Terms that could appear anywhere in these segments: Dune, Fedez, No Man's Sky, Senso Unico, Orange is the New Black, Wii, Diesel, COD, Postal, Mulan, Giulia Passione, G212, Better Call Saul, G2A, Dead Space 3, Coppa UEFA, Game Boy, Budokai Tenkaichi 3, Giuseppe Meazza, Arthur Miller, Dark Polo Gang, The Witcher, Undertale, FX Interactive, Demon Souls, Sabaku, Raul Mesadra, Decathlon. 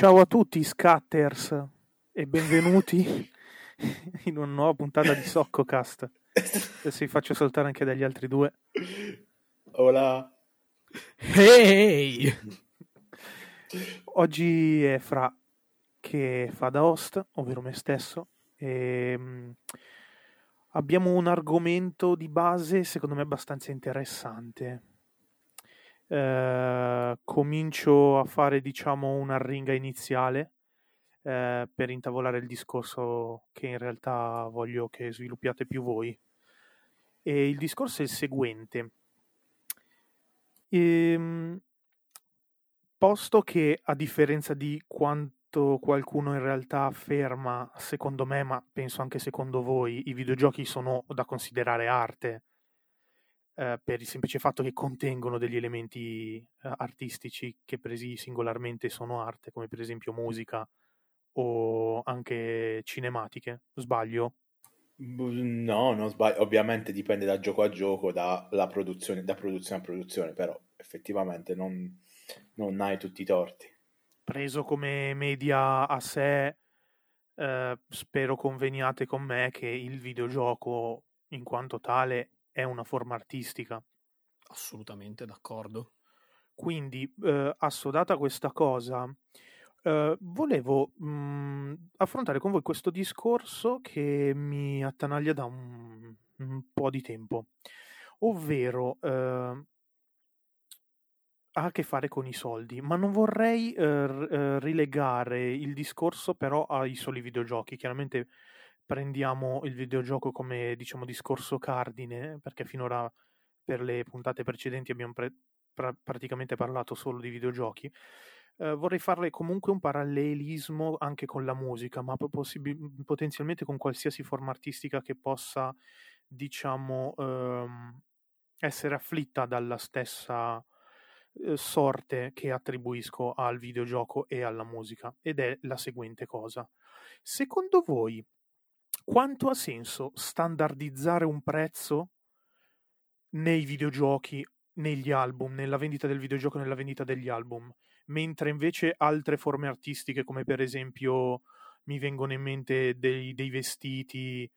Ciao a tutti scatters e benvenuti in una nuova puntata di Soccocast. Adesso vi faccio saltare anche dagli altri due. Hola. Hey! Oggi è Fra che fa da host, ovvero me stesso, e abbiamo un argomento di base secondo me abbastanza interessante. Comincio a fare diciamo una arringa iniziale per intavolare il discorso che in realtà voglio che sviluppiate più voi, e il discorso è il seguente. Posto che, a differenza di quanto qualcuno in realtà afferma, secondo me, ma penso anche secondo voi, i videogiochi sono da considerare arte per il semplice fatto che contengono degli elementi artistici che presi singolarmente sono arte, come per esempio musica o anche cinematiche. Sbaglio? No, non sbaglio. Ovviamente dipende da gioco a gioco, da produzione a produzione, però effettivamente non hai tutti i torti. Preso come media a sé, spero conveniate con me che il videogioco in quanto tale è una forma artistica. Assolutamente d'accordo. Quindi, assodata questa cosa, volevo affrontare con voi questo discorso che mi attanaglia da un po' di tempo, ovvero ha a che fare con i soldi, ma non vorrei rilegare il discorso però ai soli videogiochi. Chiaramente prendiamo il videogioco come, diciamo, discorso cardine, perché finora per le puntate precedenti abbiamo praticamente parlato solo di videogiochi. Vorrei farle comunque un parallelismo anche con la musica, ma potenzialmente con qualsiasi forma artistica che possa, diciamo, essere afflitta dalla stessa sorte che attribuisco al videogioco e alla musica, ed è la seguente cosa. Secondo voi, quanto ha senso standardizzare un prezzo nei videogiochi, negli album, nella vendita del videogioco, nella vendita degli album, mentre invece altre forme artistiche, come per esempio mi vengono in mente dei vestiti,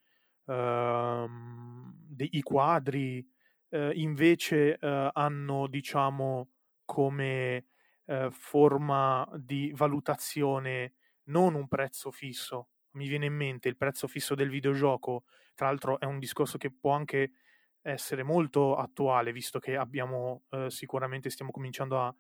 i quadri, invece hanno, diciamo, come forma di valutazione non un prezzo fisso. Mi viene in mente il prezzo fisso del videogioco, tra l'altro è un discorso che può anche essere molto attuale, visto che abbiamo sicuramente stiamo cominciando a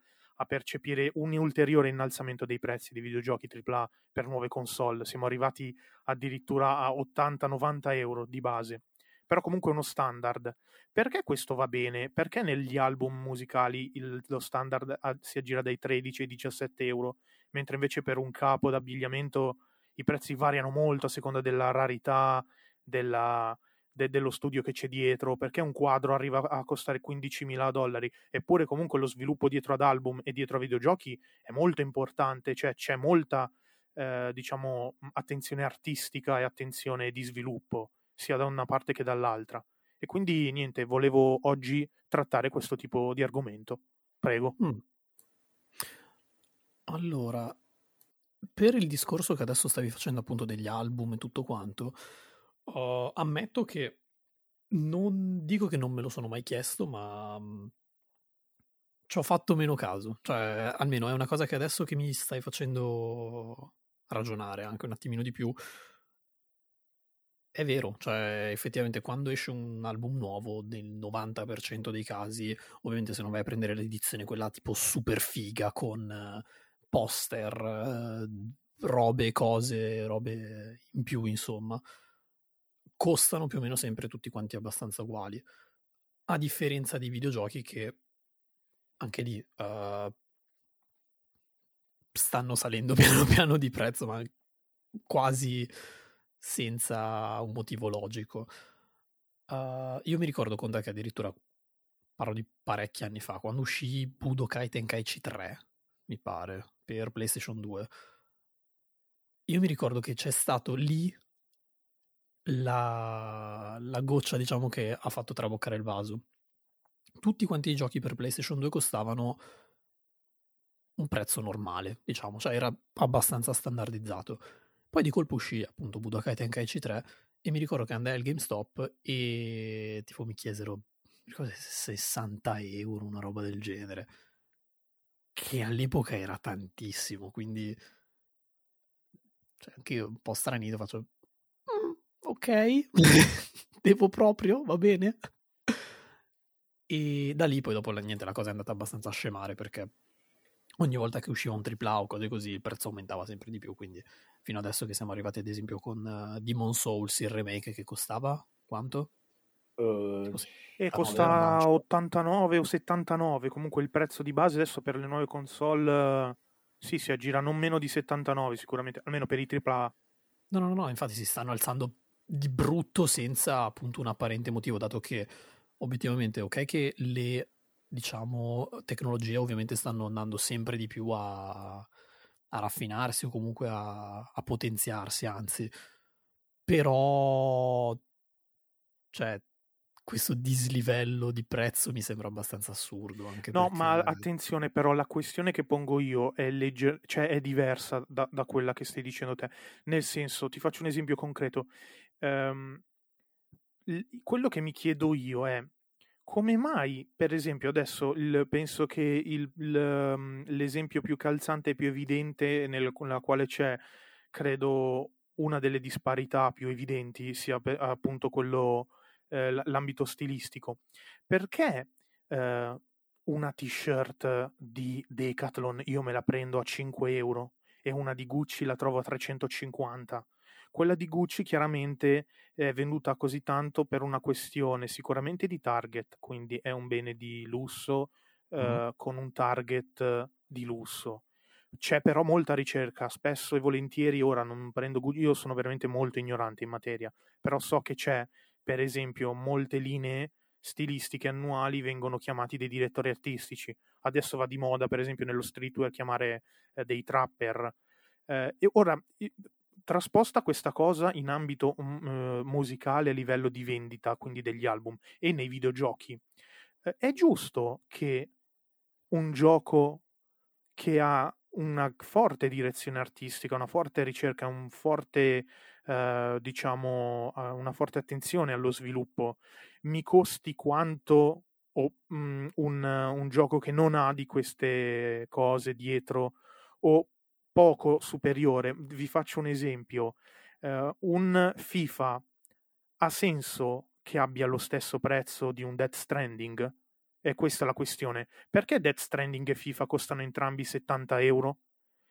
percepire un ulteriore innalzamento dei prezzi dei videogiochi AAA per nuove console. Siamo arrivati addirittura a 80-90 euro di base, però comunque uno standard. Perché questo va bene? Perché negli album musicali lo standard si aggira dai 13 ai 17 euro, mentre invece per un capo d'abbigliamento i prezzi variano molto a seconda della rarità, dello studio che c'è dietro? Perché un quadro arriva a costare $15,000, eppure comunque lo sviluppo dietro ad album e dietro a videogiochi è molto importante, cioè c'è molta diciamo attenzione artistica e attenzione di sviluppo sia da una parte che dall'altra, e quindi niente, volevo oggi trattare questo tipo di argomento. Prego. Allora, per il discorso che adesso stavi facendo appunto degli album e tutto quanto, ammetto che non dico che non me lo sono mai chiesto, ma ci ho fatto meno caso. Cioè, almeno è una cosa che adesso che mi stai facendo ragionare anche un attimino di più, è vero. Cioè, effettivamente quando esce un album nuovo, nel 90% dei casi, ovviamente se non vai a prendere l'edizione quella tipo super figa con poster, robe in più, insomma, costano più o meno sempre tutti quanti abbastanza uguali, a differenza dei videogiochi che anche lì stanno salendo piano piano di prezzo, ma quasi senza un motivo logico. Io mi ricordo con te che addirittura, parlo di parecchi anni fa, quando uscì Budokai Tenkaichi 3, mi pare, per PlayStation 2. Io mi ricordo che c'è stato lì la goccia, diciamo, che ha fatto traboccare il vaso. Tutti quanti i giochi per PlayStation 2 costavano un prezzo normale, diciamo, cioè era abbastanza standardizzato. Poi di colpo uscì appunto Budokai Tenkaichi 3 e mi ricordo che andai al GameStop e tipo mi chiesero, mi ricordo, €60, una roba del genere, che all'epoca era tantissimo, quindi cioè, anche io un po' stranito faccio ok, devo proprio, va bene. E da lì poi dopo niente, la cosa è andata abbastanza a scemare, perché ogni volta che usciva un AAA o cose così il prezzo aumentava sempre di più, quindi fino adesso che siamo arrivati ad esempio con Demon Souls, il remake, che costava quanto? Costa €89 o €79, comunque il prezzo di base adesso per le nuove console sì, si aggira non meno di €79 sicuramente, almeno per i AAA. No, infatti si stanno alzando di brutto senza appunto un apparente motivo, dato che obiettivamente ok che le, diciamo, tecnologie ovviamente stanno andando sempre di più a raffinarsi o comunque a potenziarsi, anzi, però cioè questo dislivello di prezzo mi sembra abbastanza assurdo. Anche no, perché... ma attenzione però, la questione che pongo io è, cioè è diversa da quella che stai dicendo te, nel senso, ti faccio un esempio concreto, quello che mi chiedo io è come mai, per esempio, adesso penso che l'esempio più calzante e più evidente, nella quale c'è, credo, una delle disparità più evidenti sia appunto quello, l'ambito stilistico. Perché una t-shirt di Decathlon io me la prendo a €5 e una di Gucci la trovo a 350? Quella di Gucci chiaramente è venduta così tanto per una questione sicuramente di target, quindi è un bene di lusso con un target di lusso. C'è però molta ricerca, spesso e volentieri, ora non prendo Gucci, io sono veramente molto ignorante in materia, però so che c'è, per esempio, molte linee stilistiche annuali vengono chiamati dei direttori artistici. Adesso va di moda, per esempio, nello streetwear chiamare dei trapper. E ora... trasposta questa cosa in ambito musicale a livello di vendita, quindi degli album, e nei videogiochi. È giusto che un gioco che ha una forte direzione artistica, una forte ricerca, un forte, diciamo, una forte attenzione allo sviluppo, mi costi quanto un gioco che non ha di queste cose dietro, o poco superiore. Vi faccio un esempio, un FIFA ha senso che abbia lo stesso prezzo di un Death Stranding? E questa è la questione. Perché Death Stranding e FIFA costano entrambi €70?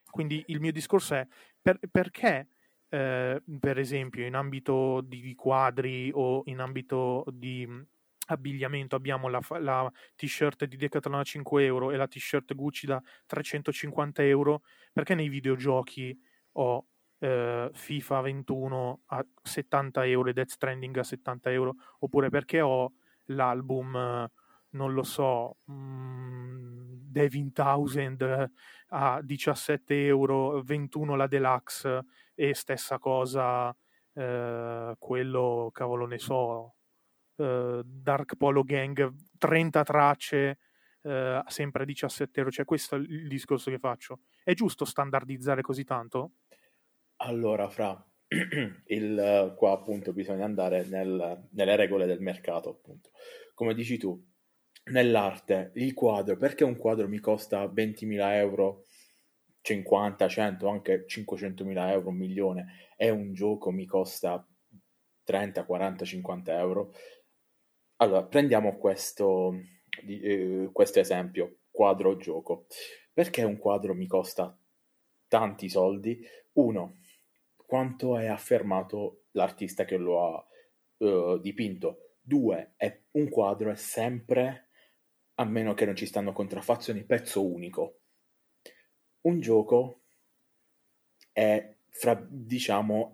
Quindi il mio discorso è perché, per esempio, in ambito di quadri o in ambito di abbigliamento abbiamo la t-shirt di Decathlon a €5 e la t-shirt Gucci da €350, perché nei videogiochi ho FIFA 21 a €70 e Death Stranding a €70, oppure perché ho l'album non lo so, Devin Townsend a €17, 21 la Deluxe, e stessa cosa quello, cavolo ne so, Dark Polo Gang, 30 tracce sempre a €17, cioè questo è il discorso che faccio. È giusto standardizzare così tanto? Allora, fra qua appunto bisogna andare nelle regole del mercato, appunto, come dici tu. Nell'arte, il quadro, perché un quadro mi costa €20.000, 50, 100, anche €500.000, un milione, e un gioco mi costa 30, 40, 50 euro. Allora, prendiamo questo esempio, quadro gioco. Perché un quadro mi costa tanti soldi? Uno, quanto è affermato l'artista che lo ha dipinto. Due, un quadro è sempre, a meno che non ci stanno contraffazioni, pezzo unico. Un gioco è, diciamo,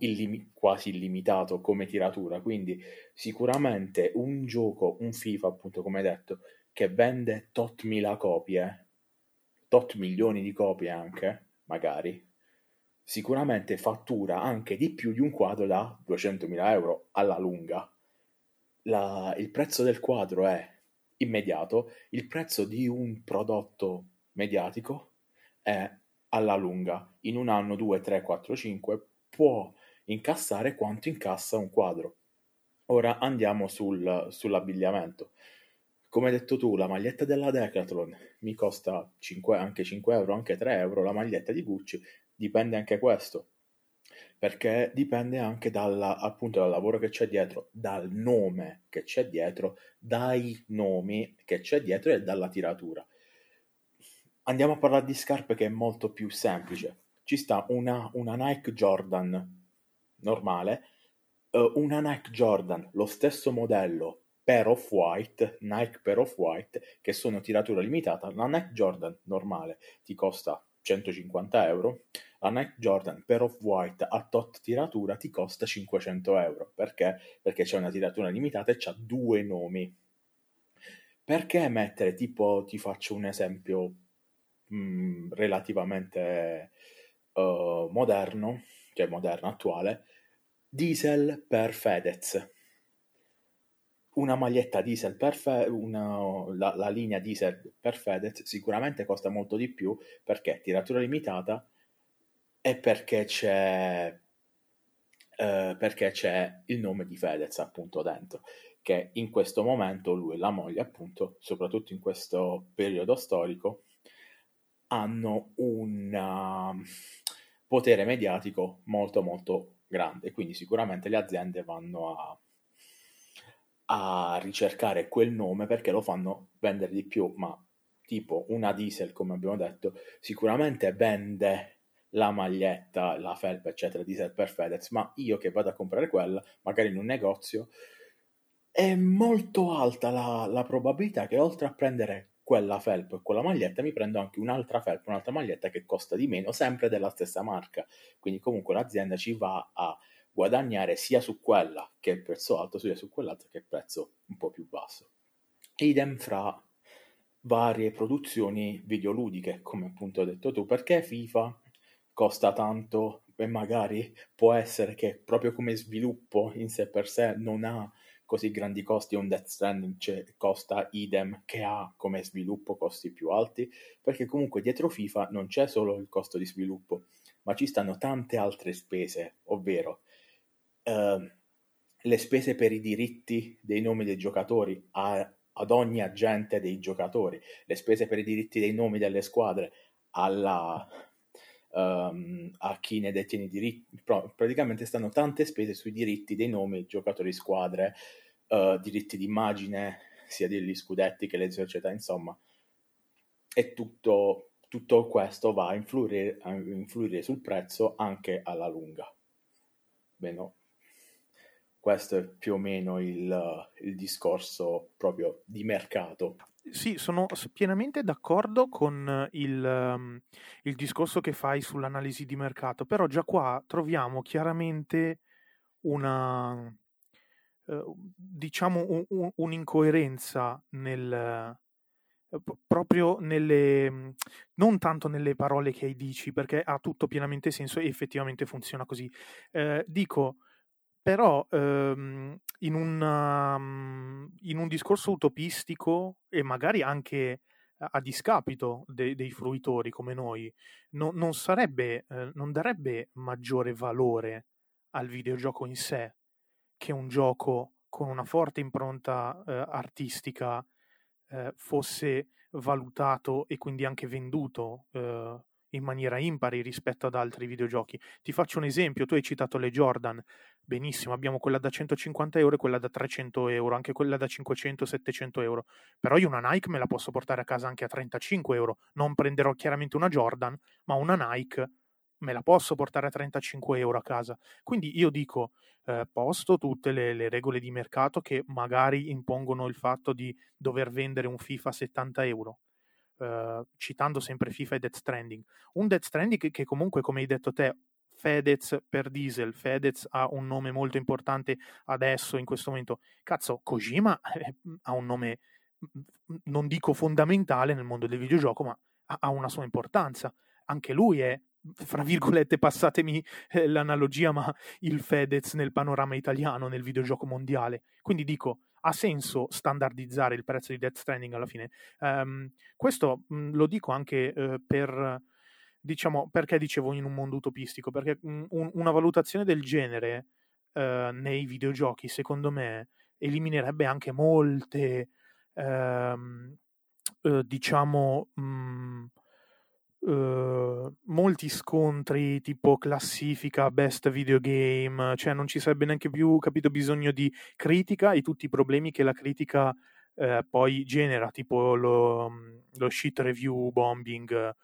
quasi illimitato come tiratura, quindi sicuramente un gioco, un FIFA appunto, come detto, che vende tot mila copie, tot milioni di copie anche, magari, sicuramente fattura anche di più di un quadro da €200.000 alla lunga. Il prezzo del quadro è immediato, il prezzo di un prodotto mediatico è alla lunga, in un anno, 2, 3, 4, 5, può incassare quanto incassa un quadro. Ora andiamo sull'abbigliamento. Come hai detto tu, la maglietta della Decathlon mi costa 5, anche 5 euro, anche 3 euro. La maglietta di Gucci, dipende anche questo, perché dipende anche dal lavoro che c'è dietro, dal nome che c'è dietro, dai nomi che c'è dietro e dalla tiratura. Andiamo a parlare di scarpe, che è molto più semplice. Ci sta una Nike Jordan normale, una Nike Jordan, lo stesso modello per Off-White, Nike per Off-White, che sono tiratura limitata. La Nike Jordan normale ti costa 150 euro, la Nike Jordan per Off-White a tot tiratura ti costa 500 euro. Perché? Perché c'è una tiratura limitata e c'ha due nomi. Perché mettere, tipo, ti faccio un esempio relativamente moderno, cioè moderno, attuale, Diesel per Fedez. Una maglietta Diesel per la linea Diesel per Fedez sicuramente costa molto di più, perché è tiratura limitata e perché c'è il nome di Fedez appunto dentro, che in questo momento lui e la moglie, appunto, soprattutto in questo periodo storico, hanno un potere mediatico molto molto grande, quindi sicuramente le aziende vanno a ricercare quel nome, perché lo fanno vendere di più. Ma tipo una Diesel, come abbiamo detto, sicuramente vende la maglietta, la felpa, eccetera, Diesel per Fedez, ma io che vado a comprare quella, magari in un negozio, è molto alta la probabilità che, oltre a prendere quella felpa e quella maglietta, mi prendo anche un'altra felpa, un'altra maglietta che costa di meno, sempre della stessa marca. Quindi comunque l'azienda ci va a guadagnare sia su quella che è il prezzo alto, sia su quell'altra che è il prezzo un po' più basso. Idem fra varie produzioni videoludiche, come appunto hai detto tu, perché FIFA costa tanto e magari può essere che proprio come sviluppo in sé per sé non ha così grandi costi, un Death Stranding costa idem, che ha come sviluppo costi più alti, perché comunque dietro FIFA non c'è solo il costo di sviluppo, ma ci stanno tante altre spese, ovvero le spese per i diritti dei nomi dei giocatori ad ogni agente dei giocatori, le spese per i diritti dei nomi delle squadre a chi ne detiene i diritti. Praticamente stanno tante spese sui diritti dei nomi giocatori, squadre, diritti d'immagine sia degli scudetti che le società, insomma, e tutto questo va a influire sul prezzo anche alla lunga. Bene, questo è più o meno il discorso proprio di mercato. Sì, sono pienamente d'accordo con il discorso che fai sull'analisi di mercato, però già qua troviamo chiaramente un'incoerenza proprio nelle, non tanto nelle parole che dici, perché ha tutto pienamente senso e effettivamente funziona così. Dico però in un discorso utopistico e magari anche a discapito dei fruitori come noi, non darebbe maggiore valore al videogioco in sé, che un gioco con una forte impronta artistica fosse valutato e quindi anche venduto in maniera impari rispetto ad altri videogiochi. Ti faccio un esempio, tu hai citato le Jordan, benissimo, abbiamo quella da 150 euro e quella da 300 euro, anche quella da 500, 700 euro, però io una Nike me la posso portare a casa anche a 35 euro, non prenderò chiaramente una Jordan, ma una Nike me la posso portare a 35 euro a casa. Quindi io dico, posto tutte le regole di mercato che magari impongono il fatto di dover vendere un FIFA a 70 euro, citando sempre FIFA e Death Stranding, un Death Stranding che comunque, come hai detto te, Fedez per Diesel, Fedez ha un nome molto importante adesso, in questo momento, cazzo, Kojima ha un nome, non dico fondamentale nel mondo del videogioco, ma ha una sua importanza, anche lui è, fra virgolette, passatemi l'analogia, ma il Fedez nel panorama italiano nel videogioco mondiale. Quindi dico, ha senso standardizzare il prezzo di Death Stranding alla fine. Questo lo dico anche per diciamo, perché dicevo in un mondo utopistico, perché una valutazione del genere nei videogiochi, secondo me, eliminerebbe anche molte molti scontri tipo classifica best videogame, cioè non ci sarebbe neanche più, capito, bisogno di critica e tutti i problemi che la critica poi genera, tipo lo shit review bombing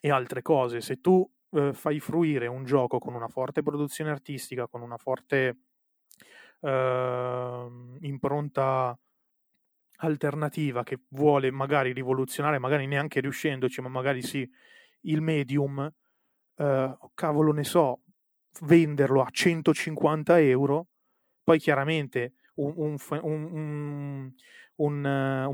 e altre cose. Se tu fai fruire un gioco con una forte produzione artistica, con una forte impronta alternativa che vuole magari rivoluzionare, magari neanche riuscendoci, ma magari sì, il medium, cavolo ne so, venderlo a 150 euro, poi chiaramente un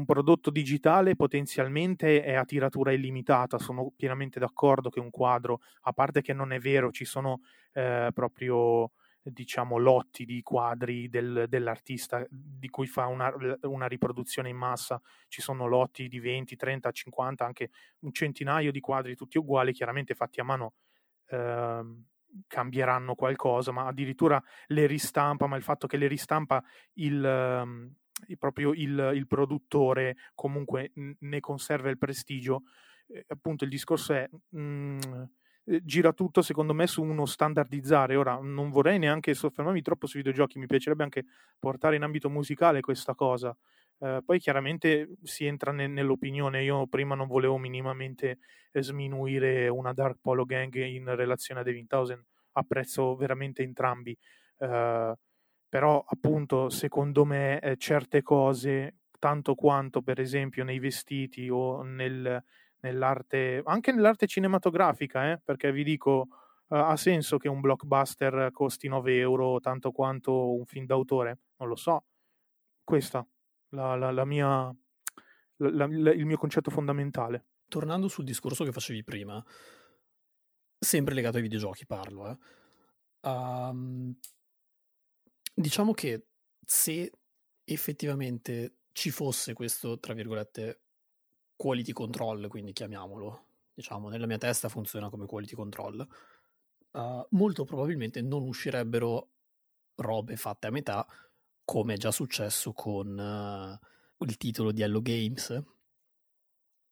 prodotto digitale potenzialmente è a tiratura illimitata. Sono pienamente d'accordo che un quadro, a parte che non è vero, ci sono proprio, diciamo, lotti di quadri dell'artista di cui fa una riproduzione in massa, ci sono lotti di 20, 30, 50, anche un centinaio di quadri tutti uguali, chiaramente fatti a mano cambieranno qualcosa, ma addirittura le ristampa, ma il fatto che le ristampa il produttore comunque ne conserva il prestigio, appunto il discorso è... gira tutto, secondo me, su uno standardizzare. Ora, non vorrei neanche soffermarmi troppo sui videogiochi, mi piacerebbe anche portare in ambito musicale questa cosa. Poi chiaramente si entra nell'opinione. Io prima non volevo minimamente sminuire una Dark Polo Gang in relazione a Devinthausen, apprezzo veramente entrambi, però appunto secondo me certe cose, tanto quanto per esempio nei vestiti o nell'arte, anche nell'arte cinematografica, perché vi dico, ha senso che un blockbuster costi 9 euro tanto quanto un film d'autore? Non lo so. Questa il mio concetto fondamentale. Tornando sul discorso che facevi prima, sempre legato ai videogiochi parlo, diciamo che se effettivamente ci fosse questo, tra virgolette, quality control, quindi chiamiamolo, diciamo, nella mia testa funziona come quality control, molto probabilmente non uscirebbero robe fatte a metà, come è già successo con il titolo di Hello Games,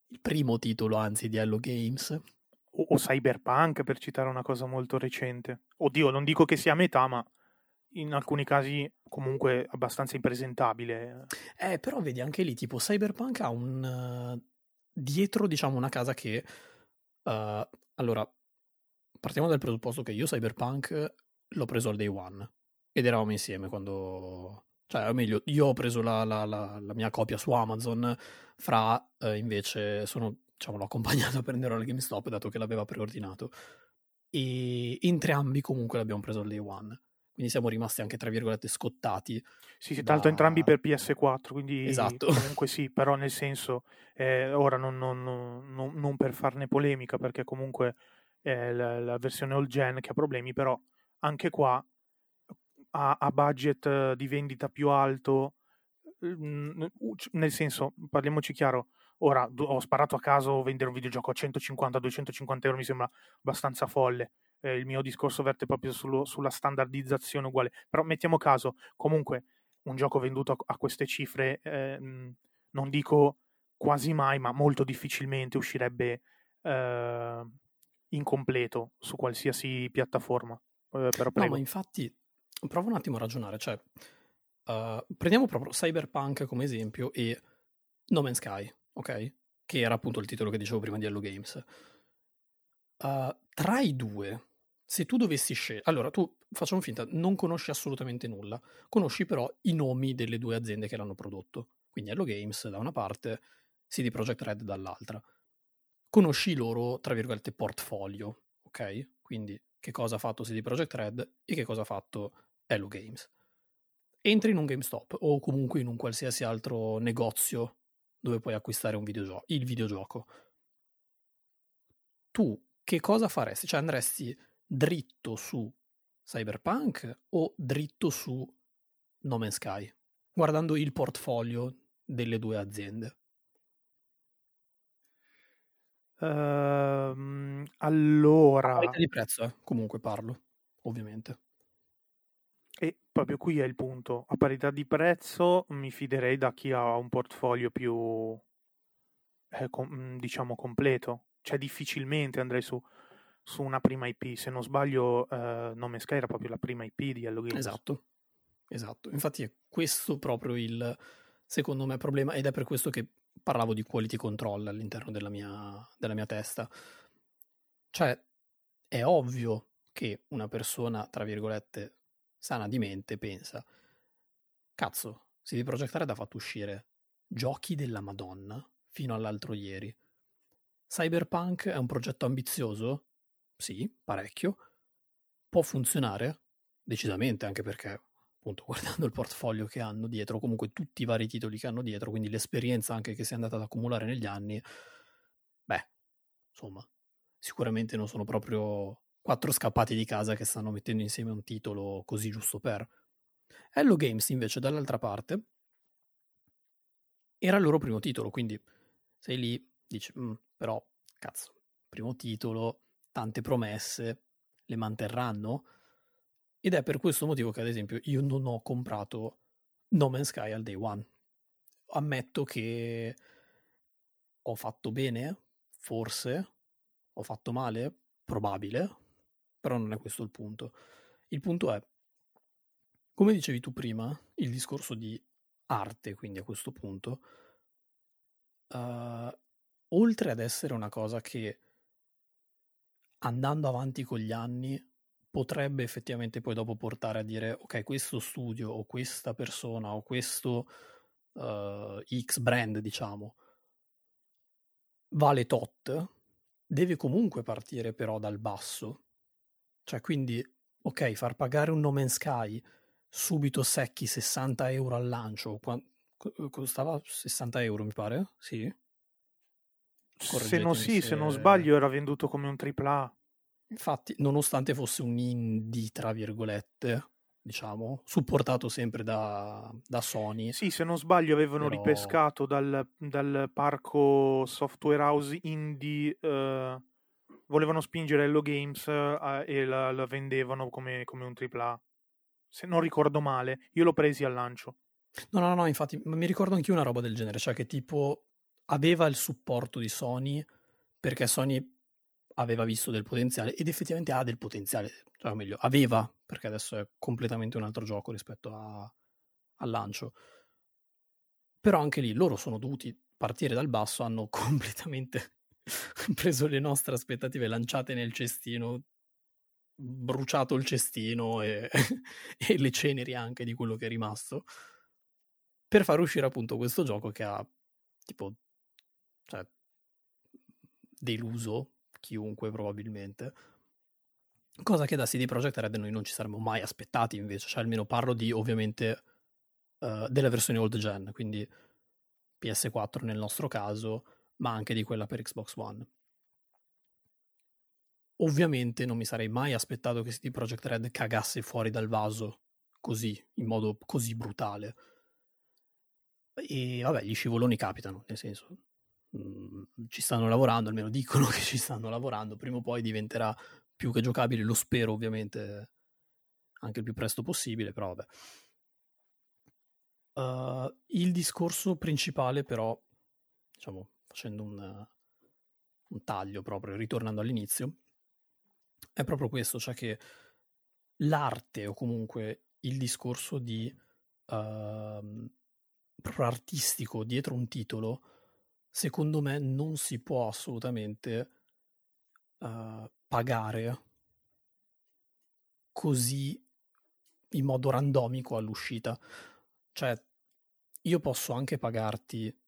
il primo titolo anzi di Hello Games, o Cyberpunk, per citare una cosa molto recente. Oddio, non dico che sia a metà, ma in alcuni casi comunque abbastanza impresentabile. Però vedi, anche lì tipo Cyberpunk ha un... dietro, diciamo, una casa che... allora, partiamo dal presupposto che io Cyberpunk l'ho preso al day one ed eravamo insieme quando... Cioè, o meglio, io ho preso la mia copia su Amazon, Fra invece diciamo, l'ho accompagnato a prendere al GameStop, dato che l'aveva preordinato. E entrambi comunque l'abbiamo preso al day one. Quindi siamo rimasti anche, tra virgolette, scottati. Sì, tanto entrambi per PS4, quindi esatto. Comunque sì, però nel senso, ora non per farne polemica, perché comunque è la versione old gen che ha problemi, però anche qua ha budget di vendita più alto, nel senso, parliamoci chiaro, ora ho sparato a caso, vendere un videogioco a 150-250 euro mi sembra abbastanza folle. Il mio discorso verte proprio sulla standardizzazione uguale, però mettiamo caso comunque un gioco venduto a queste cifre, non dico quasi mai, ma molto difficilmente uscirebbe incompleto su qualsiasi piattaforma, però prego. No, ma infatti provo un attimo a ragionare, cioè prendiamo proprio Cyberpunk come esempio e No Man's Sky, ok? Che era appunto il titolo che dicevo prima di Hello Games. Tra i due, se tu dovessi scegliere, allora tu, facciamo finta, non conosci assolutamente nulla, conosci però i nomi delle due aziende che l'hanno prodotto, quindi Hello Games da una parte, CD Projekt Red dall'altra, conosci il loro, tra virgolette, portfolio, ok? Quindi che cosa ha fatto CD Projekt Red e che cosa ha fatto Hello Games. Entri in un GameStop o comunque in un qualsiasi altro negozio dove puoi acquistare il videogioco, tu che cosa faresti? Cioè, andresti dritto su Cyberpunk o dritto su No Man's Sky, guardando il portfolio delle due aziende? Allora, qualità di prezzo, comunque parlo, ovviamente. E proprio qui è il punto. A parità di prezzo mi fiderei da chi ha un portfolio più diciamo completo. Cioè difficilmente andrei su una prima IP. Se non sbaglio, No Man's Sky era proprio la prima IP di Hello Games. Esatto. Infatti è questo proprio il, secondo me, problema, ed è per questo che parlavo di quality control all'interno della mia testa. Cioè è ovvio che una persona, tra virgolette, sana di mente pensa: cazzo, CD Projekt Red ha fatto uscire giochi della Madonna fino all'altro ieri. Cyberpunk è un progetto ambizioso? Sì, parecchio. Può funzionare? Decisamente, anche perché, appunto, guardando il portfolio che hanno dietro, comunque tutti i vari titoli che hanno dietro, quindi l'esperienza anche che si è andata ad accumulare negli anni, beh, insomma, sicuramente non sono proprio 4 scappati di casa che stanno mettendo insieme un titolo così giusto per. Hello Games, invece, dall'altra parte, era il loro primo titolo, quindi sei lì, dici, però, cazzo, primo titolo, tante promesse, le manterranno? Ed è per questo motivo che, ad esempio, io non ho comprato No Man's Sky al day one. Ammetto che ho fatto bene, forse, ho fatto male, probabile, però non è questo il punto. Il punto è, come dicevi tu prima, il discorso di arte, quindi a questo punto, oltre ad essere una cosa che, andando avanti con gli anni, potrebbe effettivamente poi dopo portare a dire: ok, questo studio o questa persona o questo X brand, diciamo, vale tot, deve comunque partire però dal basso. Cioè, quindi, ok, far pagare un No Man's Sky subito secchi €60 al lancio. Costava €60, mi pare? Sì. Se non sbaglio era venduto come un AAA. Infatti, nonostante fosse un indie, tra virgolette, diciamo, supportato sempre da Sony. Sì, se non sbaglio avevano ripescato dal parco software house indie, volevano spingere Hello Games e la vendevano come un AAA. Se non ricordo male, io l'ho presi al lancio. No, infatti, ma mi ricordo anch'io una roba del genere, cioè che tipo aveva il supporto di Sony perché Sony aveva visto del potenziale, ed effettivamente ha del potenziale, cioè, o meglio, aveva, perché adesso è completamente un altro gioco rispetto al lancio. Però anche lì loro sono dovuti partire dal basso, hanno completamente preso le nostre aspettative, lanciate nel cestino, bruciato il cestino e le ceneri anche di quello che è rimasto, per far uscire appunto questo gioco che ha tipo, cioè, deluso chiunque probabilmente, cosa che da CD Projekt Red noi non ci saremmo mai aspettati invece. Cioè, almeno parlo di, ovviamente, della versione old gen, quindi PS4 nel nostro caso, ma anche di quella per Xbox One. Ovviamente non mi sarei mai aspettato che CD Projekt Red cagasse fuori dal vaso così, in modo così brutale. E vabbè, gli scivoloni capitano, nel senso, ci stanno lavorando, almeno dicono che ci stanno lavorando, prima o poi diventerà più che giocabile, lo spero ovviamente anche il più presto possibile, però vabbè. Il discorso principale però, diciamo, facendo un taglio proprio, ritornando all'inizio, è proprio questo, cioè che l'arte, o comunque il discorso di artistico dietro un titolo, secondo me non si può assolutamente pagare così in modo randomico all'uscita. Cioè, io posso anche pagarti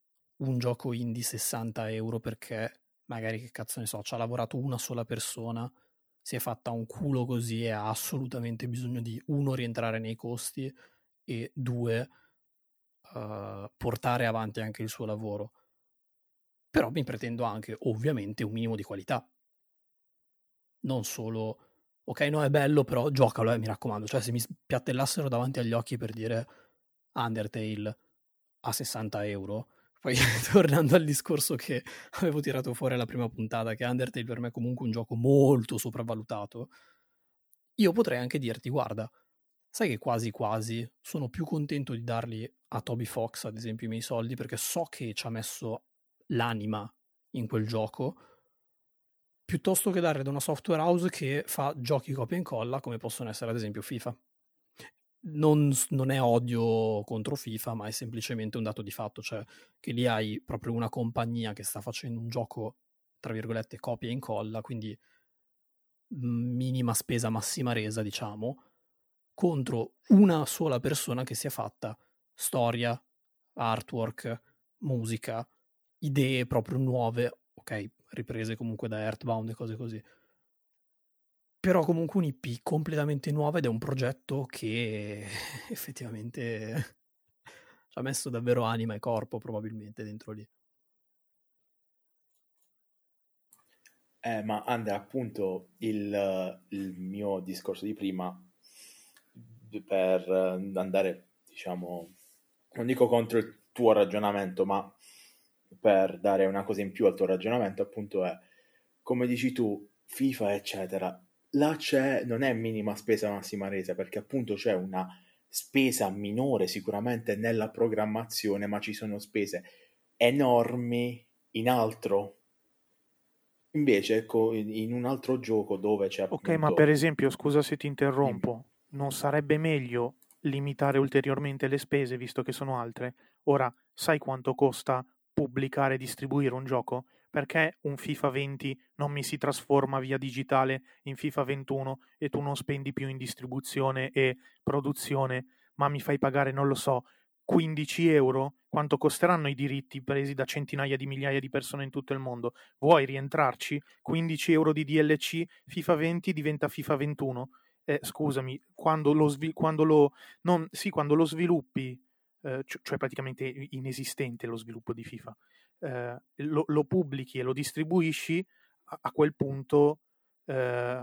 un gioco indie €60 perché magari, che cazzo ne so, ci ha lavorato una sola persona, si è fatta un culo così e ha assolutamente bisogno di, uno, rientrare nei costi, e due, portare avanti anche il suo lavoro. Però mi pretendo anche, ovviamente, un minimo di qualità. Non solo, ok, no, è bello, però giocalo, mi raccomando. Cioè, se mi piattellassero davanti agli occhi per dire Undertale a €60, Poi tornando al discorso che avevo tirato fuori alla prima puntata, che Undertale per me è comunque un gioco molto sopravvalutato, io potrei anche dirti, guarda, sai che quasi quasi sono più contento di darli a Toby Fox, ad esempio, i miei soldi, perché so che ci ha messo l'anima in quel gioco, piuttosto che darli ad una software house che fa giochi copia e incolla, come possono essere ad esempio FIFA. Non è odio contro FIFA, ma è semplicemente un dato di fatto, cioè che lì hai proprio una compagnia che sta facendo un gioco, tra virgolette, copia e incolla, quindi minima spesa, massima resa, diciamo, contro una sola persona che si è fatta storia, artwork, musica, idee proprio nuove, ok, riprese comunque da Earthbound e cose così, però comunque un'IP completamente nuova, ed è un progetto che effettivamente ci ha messo davvero anima e corpo probabilmente dentro lì. Ma Andrea, appunto il mio discorso di prima, per andare, diciamo, non dico contro il tuo ragionamento, ma per dare una cosa in più al tuo ragionamento, appunto, è come dici tu, FIFA eccetera, là c'è, non è minima spesa massima resa, perché appunto c'è una spesa minore sicuramente nella programmazione, ma ci sono spese enormi in altro. Invece ecco, in un altro gioco dove c'è appunto... Ok, ma per esempio, scusa se ti interrompo, non sarebbe meglio limitare ulteriormente le spese, visto che sono altre? Ora, sai quanto costa pubblicare e distribuire un gioco? Perché un FIFA 20 non mi si trasforma via digitale in FIFA 21 e tu non spendi più in distribuzione e produzione, ma mi fai pagare, non lo so, 15 euro? Quanto costeranno i diritti presi da centinaia di migliaia di persone in tutto il mondo? Vuoi rientrarci? 15 euro di DLC, FIFA 20 diventa FIFA 21? Scusami, quando lo sviluppi, cioè praticamente inesistente lo sviluppo di FIFA, lo pubblichi e lo distribuisci, a quel punto è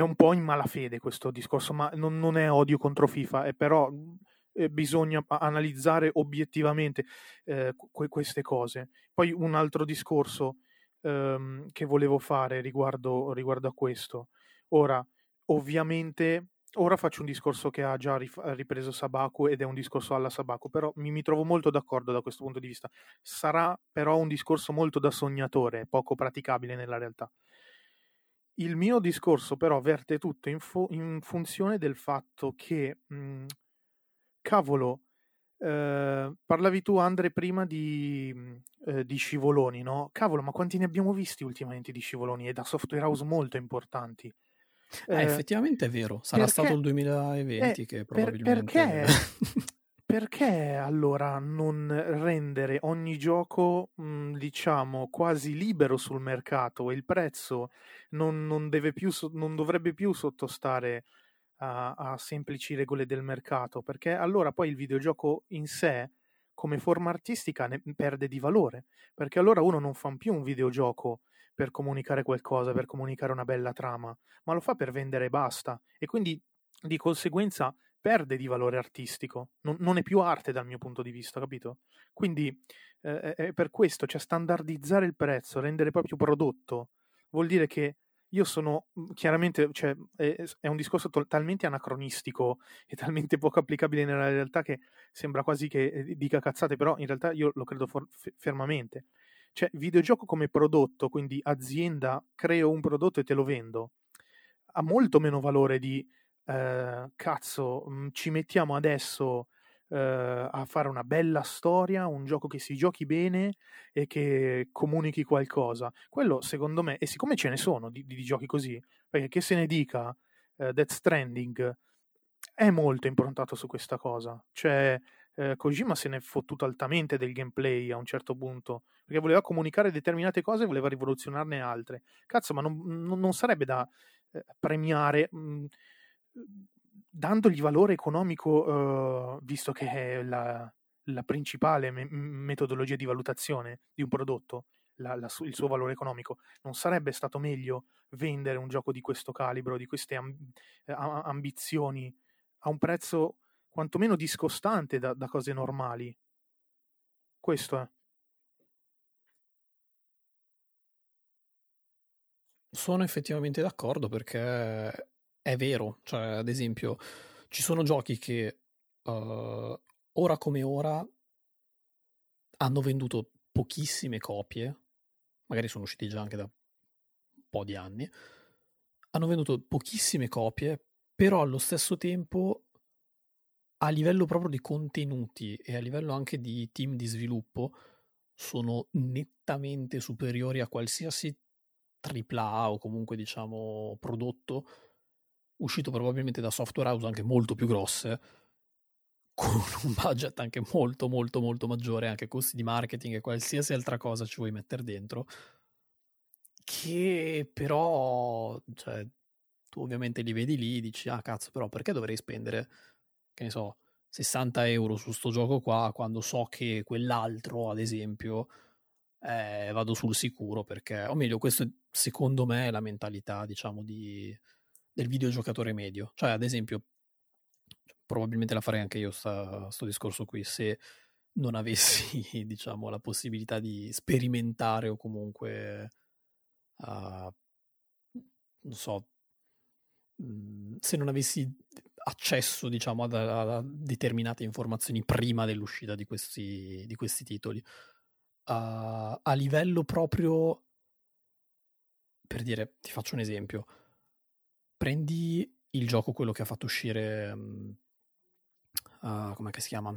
un po' in malafede questo discorso, ma non è odio contro FIFA, però bisogna analizzare obiettivamente queste cose. Poi un altro discorso che volevo fare riguardo a questo. Ora, ovviamente, ora faccio un discorso che ha già ripreso Sabaku, ed è un discorso alla Sabaku, però mi trovo molto d'accordo da questo punto di vista. Sarà però un discorso molto da sognatore, poco praticabile nella realtà. Il mio discorso però verte tutto in funzione del fatto che, cavolo, parlavi tu, Andre, prima di scivoloni, no? Cavolo, ma quanti ne abbiamo visti ultimamente di scivoloni, e da software house molto importanti? Effettivamente è vero, sarà stato il 2020 che probabilmente... Perché allora non rendere ogni gioco, diciamo, quasi libero sul mercato, e il prezzo non dovrebbe più sottostare a semplici regole del mercato? Perché allora poi il videogioco in sé, come forma artistica, ne perde di valore, perché allora uno non fa più un videogioco per comunicare qualcosa, per comunicare una bella trama, ma lo fa per vendere e basta, e quindi di conseguenza perde di valore artistico, non è più arte dal mio punto di vista, capito? Quindi è per questo, cioè standardizzare il prezzo, rendere proprio prodotto, vuol dire che io sono, chiaramente, cioè, è un discorso talmente anacronistico e talmente poco applicabile nella realtà che sembra quasi che dica cazzate, però in realtà io lo credo fermamente. Cioè, videogioco come prodotto, quindi azienda, creo un prodotto e te lo vendo, ha molto meno valore di cazzo, ci mettiamo adesso a fare una bella storia, un gioco che si giochi bene e che comunichi qualcosa. Quello, secondo me, e siccome ce ne sono di giochi così, perché che se ne dica, Death Stranding è molto improntato su questa cosa, cioè Kojima se n'è fottuto altamente del gameplay a un certo punto, perché voleva comunicare determinate cose e voleva rivoluzionarne altre. Cazzo, ma non sarebbe da premiare dandogli valore economico, visto che è la principale metodologia di valutazione di un prodotto, il suo valore economico? Non sarebbe stato meglio vendere un gioco di questo calibro, di queste ambizioni, a un prezzo quantomeno discostante da cose normali? Questo è. Sono effettivamente d'accordo, perché è vero, cioè ad esempio ci sono giochi che ora come ora hanno venduto pochissime copie, magari sono usciti già anche da un po' di anni, hanno venduto pochissime copie, però allo stesso tempo a livello proprio di contenuti e a livello anche di team di sviluppo sono nettamente superiori a qualsiasi AAA o comunque diciamo prodotto uscito probabilmente da software house anche molto più grosse, con un budget anche molto molto molto maggiore, anche costi di marketing e qualsiasi altra cosa ci vuoi mettere dentro, che però cioè, tu ovviamente li vedi lì e dici ah cazzo, però perché dovrei spendere che ne so €60 su sto gioco qua quando so che quell'altro ad esempio vado sul sicuro, perché o meglio questo secondo me è la mentalità diciamo del videogiocatore medio. Cioè ad esempio probabilmente la farei anche io sto discorso qui se non avessi diciamo la possibilità di sperimentare o comunque non so, se non avessi accesso diciamo a determinate informazioni prima dell'uscita di questi titoli. A livello proprio, per dire, ti faccio un esempio, prendi il gioco quello che ha fatto uscire come si chiama?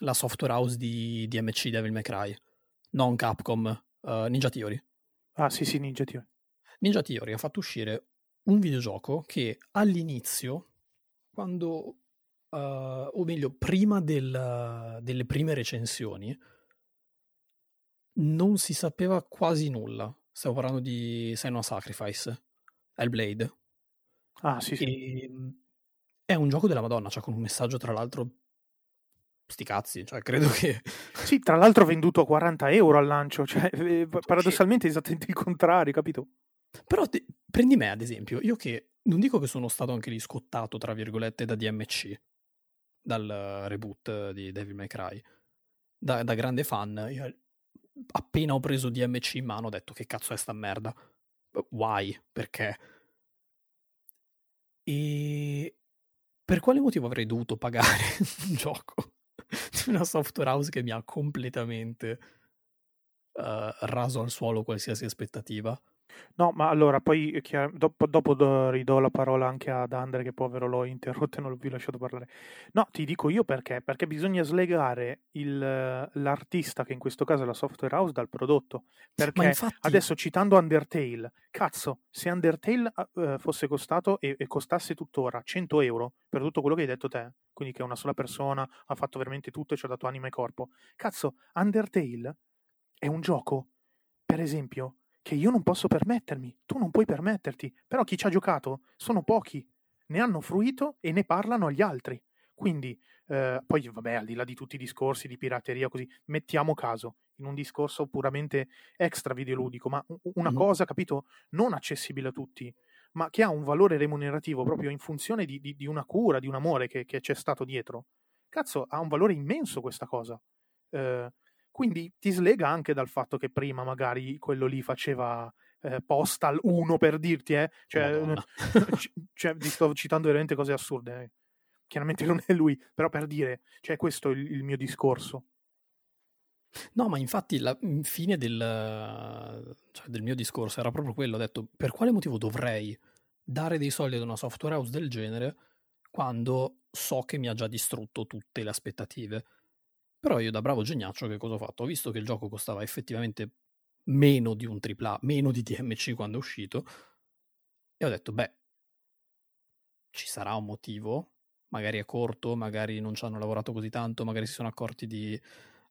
La software house di DMC Devil May Cry, non Capcom, Ninja Theory. Ah sì, Ninja Theory. Ninja Theory ha fatto uscire un videogioco che all'inizio, quando o meglio prima delle prime recensioni, non si sapeva quasi nulla. Stavo parlando di Senua Sacrifice, Hellblade. Ah, sì, sì. È un gioco della Madonna, cioè con un messaggio tra l'altro sti cazzi, cioè credo che... Sì, tra l'altro venduto a €40 al lancio, cioè paradossalmente è esattamente il contrario, capito? Però prendi me ad esempio, io che non dico che sono stato anche lì scottato tra virgolette da DMC, dal reboot di Devil May Cry, da grande fan, io appena ho preso DMC in mano ho detto che cazzo è sta merda, why, perché, e per quale motivo avrei dovuto pagare un gioco di una software house che mi ha completamente raso al suolo qualsiasi aspettativa. No, ma allora poi dopo ridò la parola anche ad Andre, che povero l'ho interrotto e non l'ho più lasciato parlare. No, ti dico io perché bisogna slegare l'artista, che in questo caso è la software house, dal prodotto, perché infatti... adesso citando Undertale, cazzo, se Undertale fosse costato e costasse tuttora €100 per tutto quello che hai detto te, quindi che una sola persona ha fatto veramente tutto e ci ha dato anima e corpo, cazzo, Undertale è un gioco, per esempio, che io non posso permettermi, tu non puoi permetterti, però chi ci ha giocato sono pochi, ne hanno fruito e ne parlano agli altri, quindi poi vabbè, al di là di tutti i discorsi di pirateria così, mettiamo caso in un discorso puramente extra videoludico, ma una cosa, capito, non accessibile a tutti, ma che ha un valore remunerativo proprio in funzione di una cura, di un amore che c'è stato dietro, cazzo, ha un valore immenso questa cosa, quindi ti slega anche dal fatto che prima magari quello lì faceva Postal 1 per dirti, cioè, ti sto citando veramente cose assurde, eh. Chiaramente non è lui, però per dire, cioè questo è il mio discorso. No, ma infatti la fine del mio discorso era proprio quello, ho detto per quale motivo dovrei dare dei soldi ad una software house del genere quando so che mi ha già distrutto tutte le aspettative. Però io da bravo geniaccio che cosa ho fatto? Ho visto che il gioco costava effettivamente meno di un AAA, meno di DMC quando è uscito, e ho detto beh, ci sarà un motivo, magari è corto, magari non ci hanno lavorato così tanto, magari si sono accorti di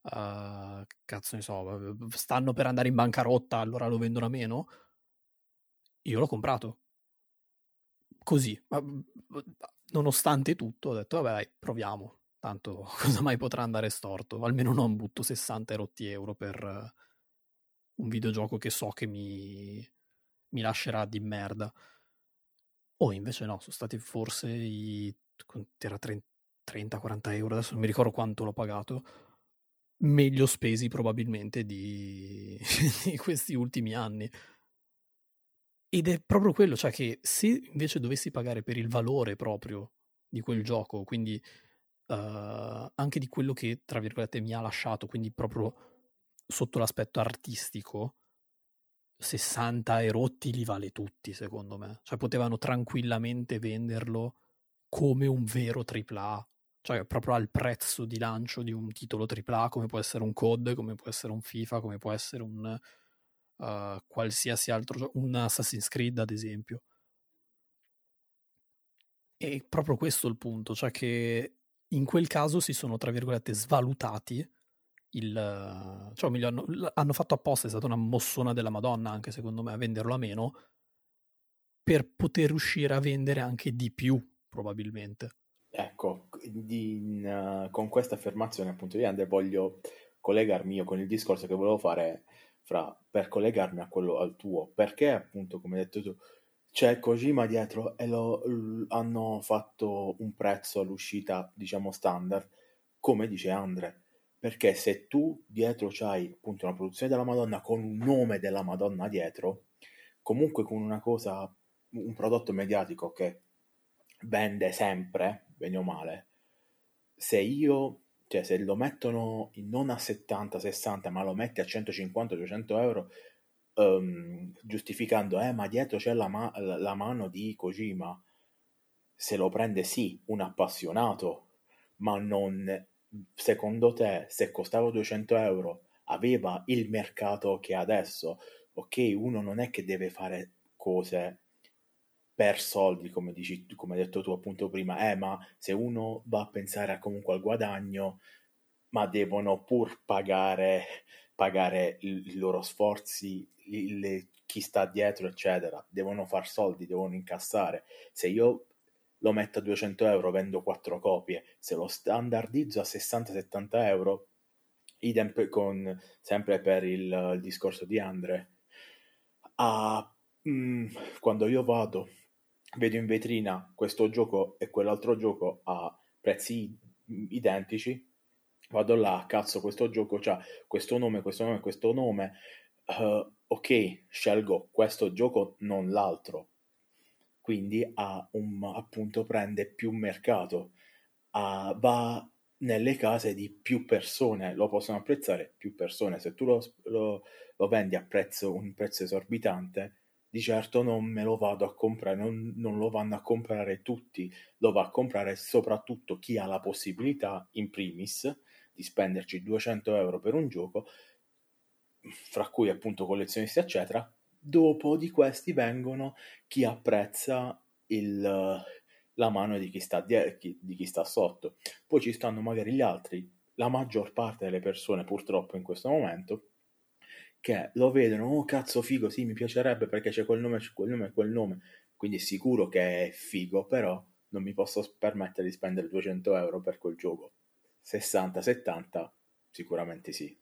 cazzo ne so, stanno per andare in bancarotta, allora lo vendono a meno. Io l'ho comprato così, ma nonostante tutto ho detto vabbè dai, proviamo, tanto cosa mai potrà andare storto, almeno non butto €60 per un videogioco che so che mi lascerà di merda. O invece no, sono stati forse i 30-40 €, adesso non mi ricordo quanto l'ho pagato, meglio spesi probabilmente di, di questi ultimi anni. Ed è proprio quello, cioè che se invece dovessi pagare per il valore proprio di quel gioco, quindi anche di quello che, tra virgolette, mi ha lasciato, quindi proprio sotto l'aspetto artistico, 60 e rotti li vale tutti, secondo me. Cioè potevano tranquillamente venderlo come un vero AAA, cioè proprio al prezzo di lancio di un titolo AAA, come può essere un COD, come può essere un FIFA, come può essere un qualsiasi altro gioco, un Assassin's Creed ad esempio. E proprio questo è il punto, cioè che in quel caso si sono, tra virgolette, svalutati il, cioè meglio, hanno fatto apposta, è stata una mossona della Madonna anche secondo me a venderlo a meno per poter riuscire a vendere anche di più probabilmente. Ecco, con questa affermazione appunto di Andre voglio collegarmi io con il discorso che volevo fare per collegarmi a quello, al tuo, perché appunto come hai detto tu c'è Kojima dietro e hanno fatto un prezzo all'uscita diciamo standard, come dice Andre, perché se tu dietro c'hai appunto una produzione della Madonna con un nome della Madonna dietro, comunque con una cosa, un prodotto mediatico che vende sempre, bene o male, se lo mettono non a 70, 60, ma lo metti a 150, 200 euro, giustificando, ma dietro c'è la mano di Kojima, se lo prende sì, un appassionato, ma non, secondo te, se costava 200 euro, aveva il mercato che ha adesso? Ok, uno non è che deve fare cose per soldi, come hai detto tu appunto prima, ma se uno va a pensare comunque al guadagno, ma devono pur pagare i loro sforzi, chi sta dietro eccetera, devono far soldi, devono incassare. Se io lo metto a 200 euro vendo 4 copie, se lo standardizzo a 60-70 euro, idem sempre per il discorso di Andre, quando io vedo in vetrina questo gioco e quell'altro gioco a prezzi identici, vado là, cazzo questo gioco c'ha questo nome, ok, scelgo questo gioco, non l'altro, quindi appunto prende più mercato, va nelle case di più persone, lo possono apprezzare più persone. Se tu lo vendi a un prezzo esorbitante, di certo non me lo vado a comprare, non lo vanno a comprare tutti, lo va a comprare soprattutto chi ha la possibilità, in primis, di spenderci 200 euro per un gioco, fra cui appunto collezionisti eccetera. Dopo di questi vengono chi apprezza la mano di chi sta sotto. Poi ci stanno magari gli altri, la maggior parte delle persone purtroppo in questo momento, che lo vedono, oh cazzo figo, sì mi piacerebbe perché c'è quel nome, quindi è sicuro che è figo, però non mi posso permettere di spendere 200 euro per quel gioco. 60-70 sicuramente sì,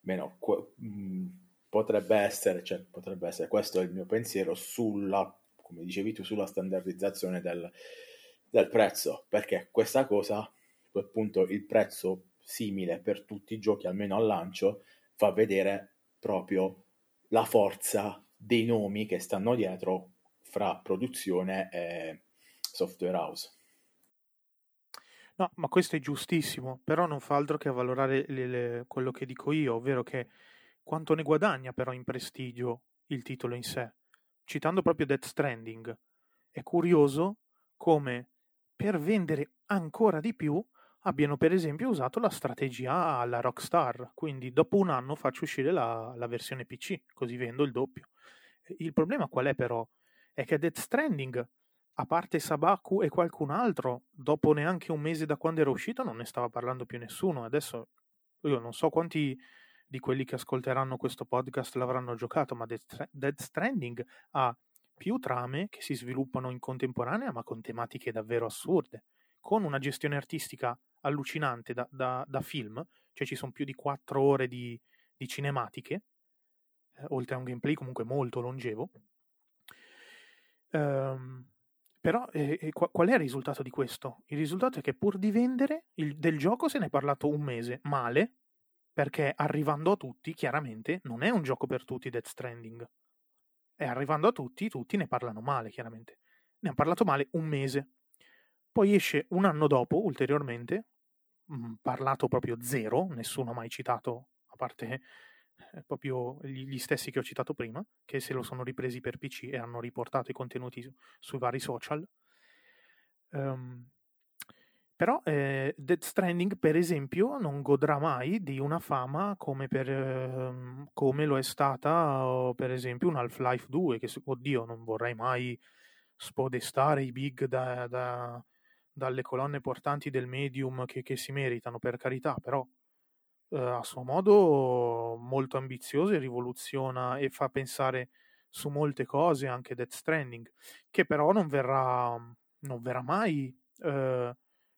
meno potrebbe essere, questo è il mio pensiero sulla, come dicevi tu, sulla standardizzazione del prezzo, perché questa cosa, appunto il prezzo simile per tutti i giochi almeno al lancio, fa vedere proprio la forza dei nomi che stanno dietro fra produzione e software house. No, ma questo è giustissimo, però non fa altro che avvalorare quello che dico io, ovvero che quanto ne guadagna però in prestigio il titolo in sé. Citando proprio Death Stranding, è curioso come per vendere ancora di più abbiano per esempio usato la strategia alla Rockstar, quindi dopo un anno faccio uscire la versione PC, così vendo il doppio. Il problema qual è però? È che Death Stranding, a parte Sabaku e qualcun altro, dopo neanche un mese da quando era uscito non ne stava parlando più nessuno. Adesso io non so quanti di quelli che ascolteranno questo podcast l'avranno giocato, ma Death Stranding ha più trame che si sviluppano in contemporanea ma con tematiche davvero assurde, con una gestione artistica allucinante da film, cioè ci sono più di 4 ore di cinematiche, oltre a un gameplay comunque molto longevo, Però qual è il risultato di questo? Il risultato è che pur di vendere, del gioco se ne è parlato un mese, male, perché arrivando a tutti, chiaramente, non è un gioco per tutti Death Stranding. E arrivando a tutti, tutti ne parlano male, chiaramente. Ne hanno parlato male un mese. Poi esce un anno dopo, ulteriormente, parlato proprio zero, nessuno ha mai citato, a parte proprio gli stessi che ho citato prima, che se lo sono ripresi per PC e hanno riportato i contenuti sui vari social. Però Death Stranding, per esempio, non godrà mai di una fama come lo è stata, per esempio, un Half-Life 2, che, oddio, non vorrei mai spodestare i big dalle colonne portanti del medium che si meritano, per carità, però a suo modo molto ambizioso e rivoluziona e fa pensare su molte cose anche Death Stranding, che però non verrà mai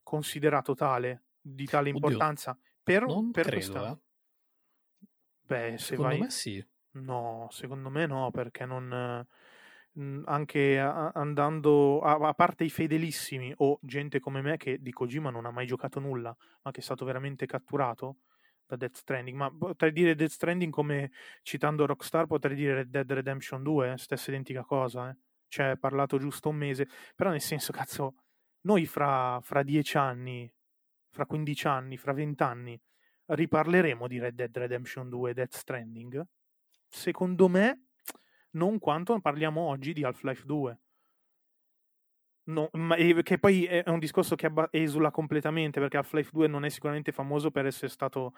considerato tale, di tale importanza. Oddio, per credo, questa beh, se secondo vai... me sì, no, secondo me no, perché non anche andando a parte i fedelissimi o gente come me che di Kojima non ha mai giocato nulla, ma che è stato veramente catturato da Death Stranding. Ma potrei dire Death Stranding, come citando Rockstar potrei dire Red Dead Redemption 2, stessa identica cosa, eh? Cioè è parlato giusto un mese, però nel senso, cazzo, noi fra 10 anni, fra 15 anni, fra 20 anni riparleremo di Red Dead Redemption 2 e Death Stranding? Secondo me non quanto parliamo oggi di Half-Life 2. No, che poi è un discorso che esula completamente, perché Half-Life 2 non è sicuramente famoso per essere stato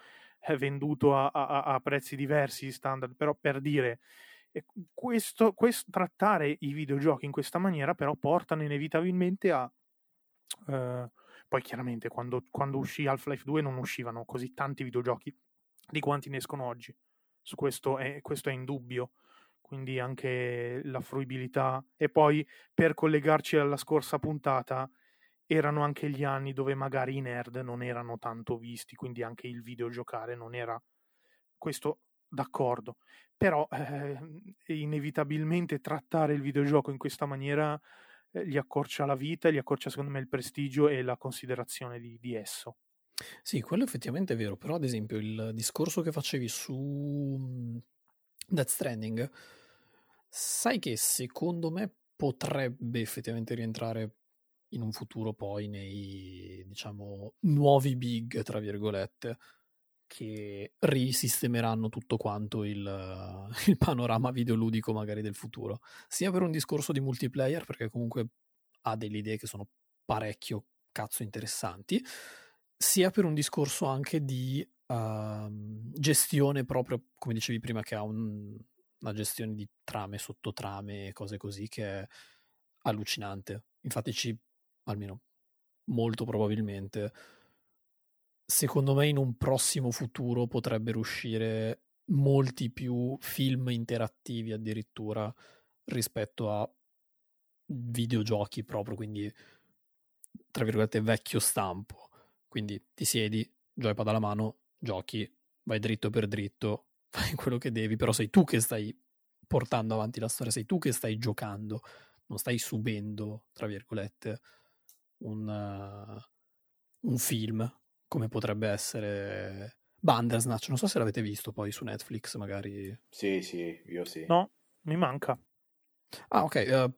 venduto a prezzi diversi standard, però per dire questo trattare i videogiochi in questa maniera però portano inevitabilmente a poi chiaramente quando uscì Half-Life 2 non uscivano così tanti videogiochi di quanti ne escono oggi, su questo è indubbio, quindi anche la fruibilità. E poi, per collegarci alla scorsa puntata, erano anche gli anni dove magari i nerd non erano tanto visti, quindi anche il videogiocare non era questo, d'accordo, però inevitabilmente trattare il videogioco in questa maniera gli accorcia la vita, gli accorcia secondo me il prestigio e la considerazione di esso. Sì, quello effettivamente è vero, però ad esempio il discorso che facevi su Death Stranding, sai che secondo me potrebbe effettivamente rientrare in un futuro poi nei, diciamo, nuovi big, tra virgolette, che risistemeranno tutto quanto il panorama videoludico magari del futuro, sia per un discorso di multiplayer, perché comunque ha delle idee che sono parecchio cazzo interessanti, sia per un discorso anche di gestione, proprio come dicevi prima, che ha una gestione di trame, sottotrame, cose così, che è allucinante. Infatti almeno molto probabilmente, secondo me, in un prossimo futuro potrebbero uscire molti più film interattivi addirittura rispetto a videogiochi proprio, quindi tra virgolette vecchio stampo, quindi ti siedi, joypad alla mano, giochi, vai dritto per dritto, fai quello che devi, però sei tu che stai portando avanti la storia, sei tu che stai giocando, non stai subendo, tra virgolette, un film, come potrebbe essere Bandersnatch. Non so se l'avete visto poi su Netflix, magari. Sì, io sì. No, mi manca. Ah, ok.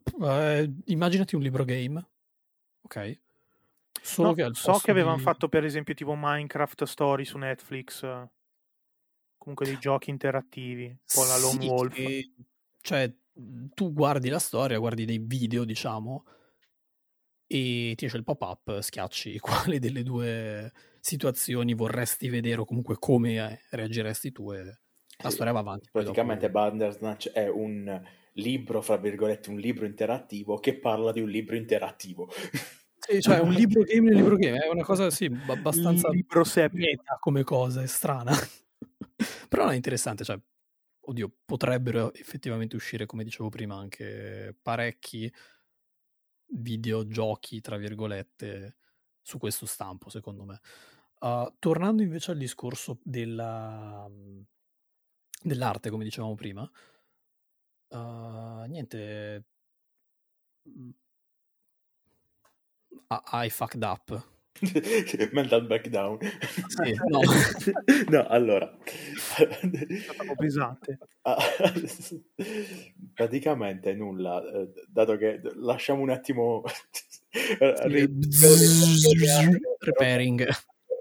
Immaginati un libro game, ok? Solo no, che so che avevano fatto per esempio tipo Minecraft Story su Netflix, comunque dei giochi interattivi, un po' la Lone Wolf, cioè tu guardi la storia, guardi dei video, diciamo, e ti esce il pop-up, schiacci quale delle due situazioni vorresti vedere o comunque come reagiresti tu e la storia va avanti. Praticamente Bandersnatch è un libro, fra virgolette, un libro interattivo che parla di un libro interattivo. Cioè un libro game nel libro game è una cosa, sì, abbastanza libro meta come cosa, è strana però è interessante, cioè oddio, potrebbero effettivamente uscire, come dicevo prima, anche parecchi videogiochi, tra virgolette, su questo stampo, secondo me. Tornando invece al discorso dell'arte, come dicevamo prima, niente, I fucked up. Mental breakdown. Sì, no. No, allora pesante. Praticamente nulla, dato che lasciamo un attimo repairing,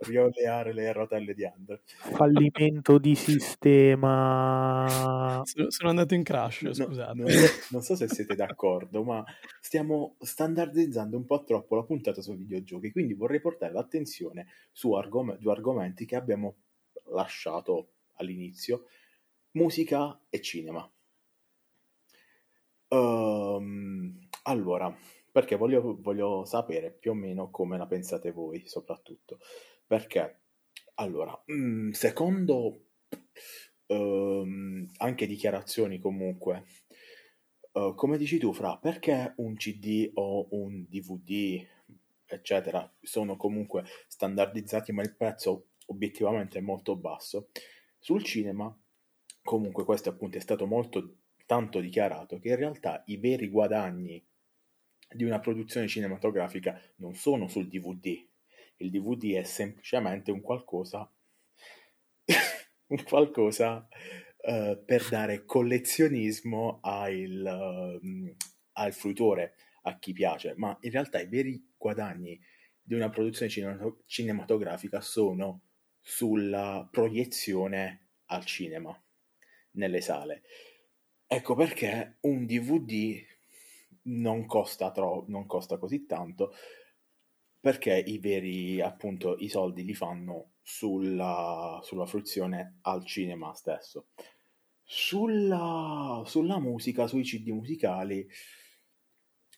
rioleare le rotelle di Under. Fallimento di sistema. Sono andato in crash, no, scusate. Non so se siete d'accordo, ma stiamo standardizzando un po' troppo la puntata sui videogiochi, quindi vorrei portare l'attenzione su argomenti che abbiamo lasciato all'inizio: musica e cinema. Allora, perché voglio sapere più o meno come la pensate voi, soprattutto. Perché, allora, secondo anche dichiarazioni comunque, come dici tu, Fra, perché un CD o un DVD, eccetera, sono comunque standardizzati, ma il prezzo obiettivamente è molto basso? Sul cinema, comunque, questo appunto è stato molto tanto dichiarato, che in realtà i veri guadagni di una produzione cinematografica non sono sul DVD. Il DVD è semplicemente un qualcosa per dare collezionismo al fruitore, a chi piace, ma in realtà i veri guadagni di una produzione cinematografica sono sulla proiezione al cinema, nelle sale. Ecco perché un DVD non costa così tanto, perché i veri, appunto, i soldi li fanno sulla fruizione al cinema stesso. Sulla musica, sui CD musicali,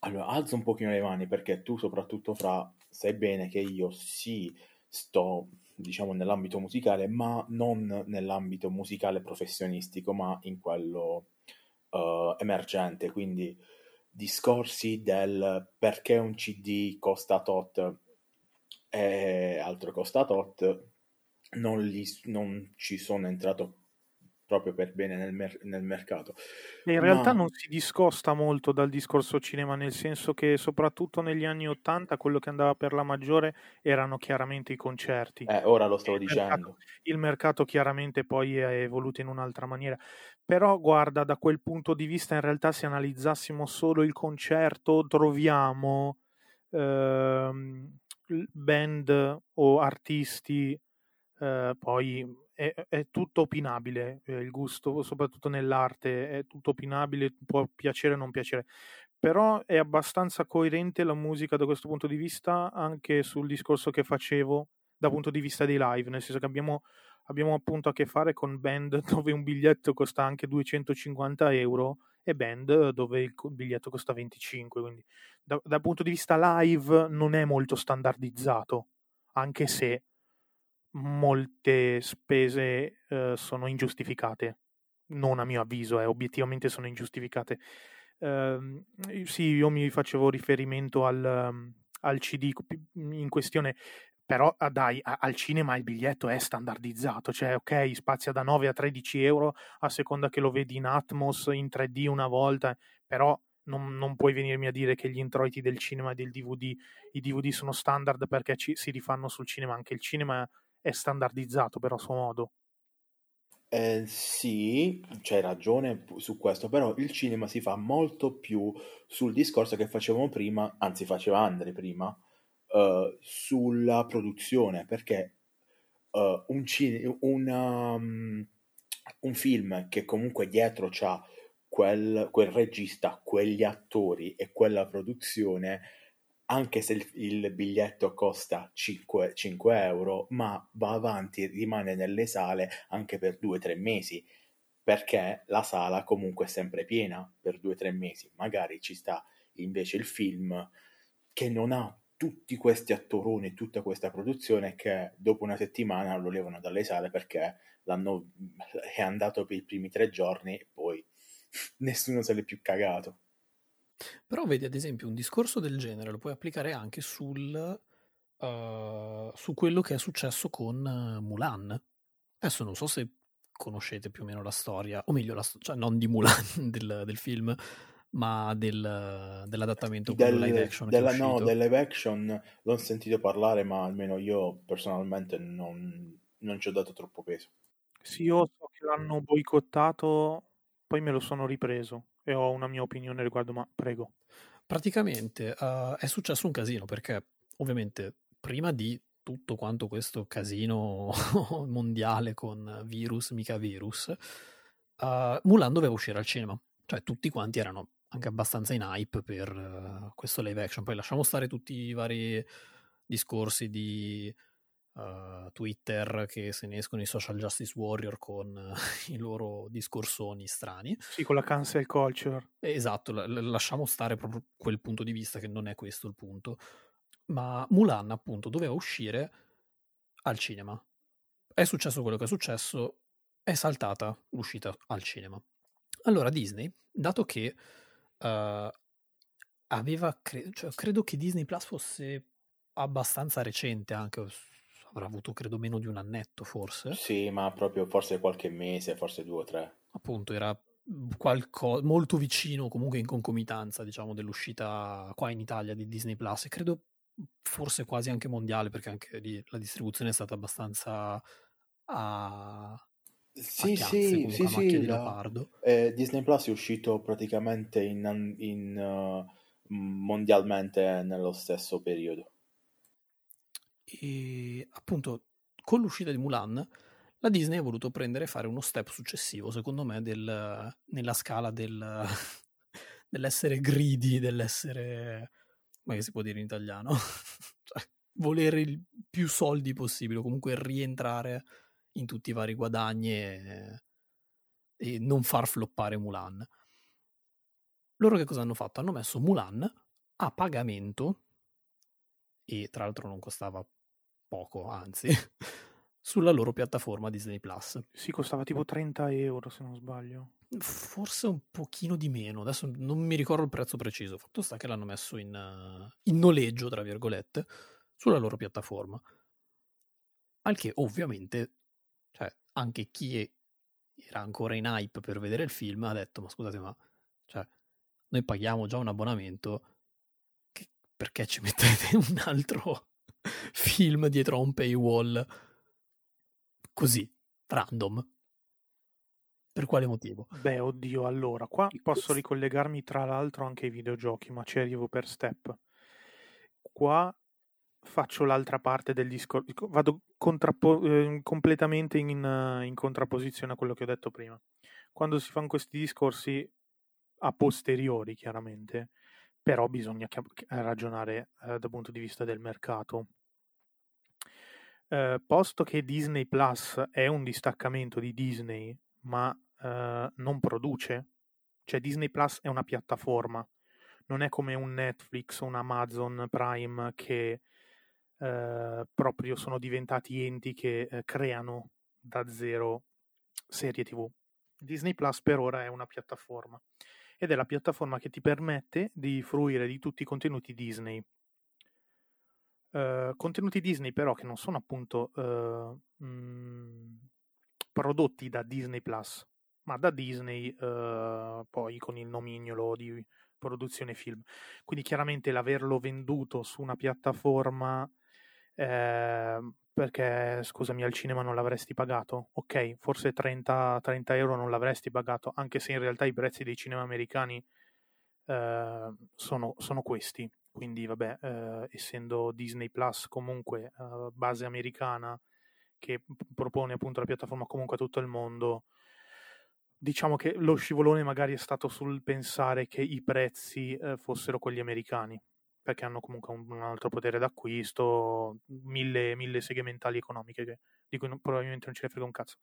allora alzo un pochino le mani, perché tu, soprattutto, Fra, sai bene che io sì sto, diciamo, nell'ambito musicale, ma non nell'ambito musicale professionistico, ma in quello emergente, quindi discorsi del perché un CD costa tot e altro costa tot non ci sono entrato proprio per bene nel mercato. E in realtà non si discosta molto dal discorso cinema, nel senso che soprattutto negli anni 80 quello che andava per la maggiore erano chiaramente i concerti. Ora lo stavo dicendo. Il mercato chiaramente poi è evoluto in un'altra maniera. Però guarda, da quel punto di vista, in realtà, se analizzassimo solo il concerto, troviamo band o artisti, poi è tutto opinabile, il gusto soprattutto nell'arte è tutto opinabile, può piacere o non piacere, però è abbastanza coerente la musica da questo punto di vista, anche sul discorso che facevo dal punto di vista dei live, nel senso che abbiamo appunto a che fare con band dove un biglietto costa anche 250 € e band dove il biglietto costa 25, quindi dal punto di vista live non è molto standardizzato, anche se molte spese sono ingiustificate, non a mio avviso, obiettivamente sono ingiustificate. Sì, io mi facevo riferimento al CD in questione, però al cinema il biglietto è standardizzato, cioè ok, spazia da 9 a 13 euro a seconda che lo vedi in Atmos, in 3D una volta, però non puoi venirmi a dire che gli introiti del cinema e del DVD, i DVD sono standard perché si rifanno sul cinema, anche il cinema è standardizzato per a suo modo. Sì, c'hai ragione su questo, però il cinema si fa molto più sul discorso che facevamo prima, anzi faceva Andre prima, sulla produzione, perché un film che comunque dietro c'ha quel regista, quegli attori e quella produzione, anche se il biglietto costa 5 €, ma va avanti, rimane nelle sale anche per 2-3 mesi, perché la sala comunque è sempre piena per 2-3 mesi. Magari ci sta invece il film che non ha tutti questi attoroni, tutta questa produzione, che dopo una settimana lo levano dalle sale perché è andato per i primi 3 giorni e poi nessuno se l'è più cagato. Però vedi, ad esempio, un discorso del genere lo puoi applicare anche su quello che è successo con Mulan. Adesso non so se conoscete più o meno la storia, o meglio, cioè non di Mulan, del film, ma dell'adattamento del, live action della, no, del live action l'ho sentito parlare, ma almeno io personalmente non ci ho dato troppo peso. Sì, io so che l'hanno boicottato, poi me lo sono ripreso e ho una mia opinione riguardo, ma prego. Praticamente è successo un casino, perché ovviamente prima di tutto quanto questo casino mondiale con virus, mica virus, Mulan doveva uscire al cinema. Cioè tutti quanti erano anche abbastanza in hype per questo live action. Poi lasciamo stare tutti i vari discorsi di Twitter che se ne escono, i social justice warrior con i loro discorsoni strani. Sì, con la cancel culture. Esatto, lasciamo stare proprio quel punto di vista, che non è questo il punto. Ma Mulan appunto doveva uscire al cinema. È successo quello che è successo, è saltata l'uscita al cinema. Allora Disney, dato che aveva credo che Disney Plus fosse abbastanza recente, anche avrà avuto credo meno di un annetto forse. Sì, ma proprio forse qualche mese, forse 2 o 3. Appunto, era qualcosa molto vicino, comunque in concomitanza, diciamo, dell'uscita qua in Italia di Disney Plus, e credo forse quasi anche mondiale, perché anche lì la distribuzione è stata abbastanza a macchia di leopardo. Disney Plus è uscito praticamente mondialmente nello stesso periodo. E appunto con l'uscita di Mulan la Disney ha voluto prendere e fare uno step successivo, secondo me, nella scala dell'essere greedy, dell'essere, ma che si può dire in italiano, cioè, volere il più soldi possibile, o comunque rientrare in tutti i vari guadagni e non far floppare Mulan. Loro che cosa hanno fatto? Hanno messo Mulan a pagamento, e tra l'altro non costava poco, anzi, sulla loro piattaforma Disney Plus. Sì, costava tipo 30 euro se non sbaglio. Forse un pochino di meno, adesso non mi ricordo il prezzo preciso. Fatto sta che l'hanno messo in noleggio, tra virgolette, sulla loro piattaforma. Al che ovviamente, cioè, anche chi era ancora in hype per vedere il film ha detto: ma scusate, ma cioè, noi paghiamo già un abbonamento, perché ci mettete un altro film dietro a un paywall così, random? Per quale motivo? Beh, oddio, allora, qua posso ricollegarmi tra l'altro anche ai videogiochi, ma ci arrivo per step. Qua faccio l'altra parte del discorso, vado completamente in contrapposizione a quello che ho detto prima. Quando si fanno questi discorsi a posteriori, chiaramente, però bisogna ragionare dal punto di vista del mercato. Posto che Disney Plus è un distaccamento di Disney, ma non produce, cioè Disney Plus è una piattaforma, non è come un Netflix o un Amazon Prime che proprio sono diventati enti che creano da zero serie TV. Disney Plus per ora è una piattaforma, ed è la piattaforma che ti permette di fruire di tutti i contenuti Disney. Contenuti Disney però che non sono appunto prodotti da Disney Plus, ma da Disney poi con il nomignolo di produzione film. Quindi chiaramente l'averlo venduto su una piattaforma, perché scusami, al cinema non l'avresti pagato, ok, forse 30 euro non l'avresti pagato, anche se in realtà i prezzi dei cinema americani sono questi, quindi vabbè, essendo Disney Plus comunque base americana, che propone appunto la piattaforma comunque a tutto il mondo, diciamo che lo scivolone magari è stato sul pensare che i prezzi fossero quelli americani, perché hanno comunque un altro potere d'acquisto, mille segmentali economiche di cui probabilmente non ce ne frega un cazzo.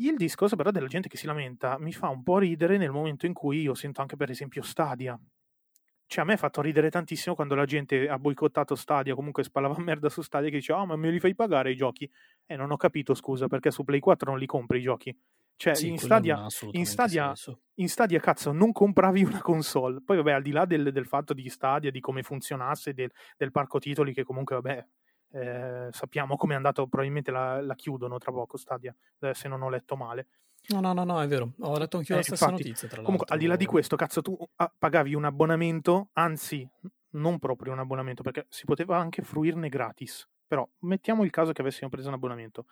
Il discorso però della gente che si lamenta mi fa un po' ridere nel momento in cui io sento anche per esempio Stadia. Cioè a me ha fatto ridere tantissimo quando la gente ha boicottato Stadia, comunque spalava merda su Stadia, che diceva: oh, ma me li fai pagare i giochi? E non ho capito, scusa, perché su Play 4 non li compri i giochi? Cioè sì, in Stadia cazzo non compravi una console. Poi vabbè, al di là del fatto di Stadia, di come funzionasse, del parco titoli, che comunque vabbè, sappiamo com'è andato, probabilmente la chiudono tra poco Stadia, se non ho letto male. No, è vero. Ho letto anch'io la stessa notizia, tra l'altro. Comunque, al di là di questo, cazzo, tu pagavi un abbonamento, anzi, non proprio un abbonamento, perché si poteva anche fruirne gratis. Però, mettiamo il caso che avessimo preso un abbonamento.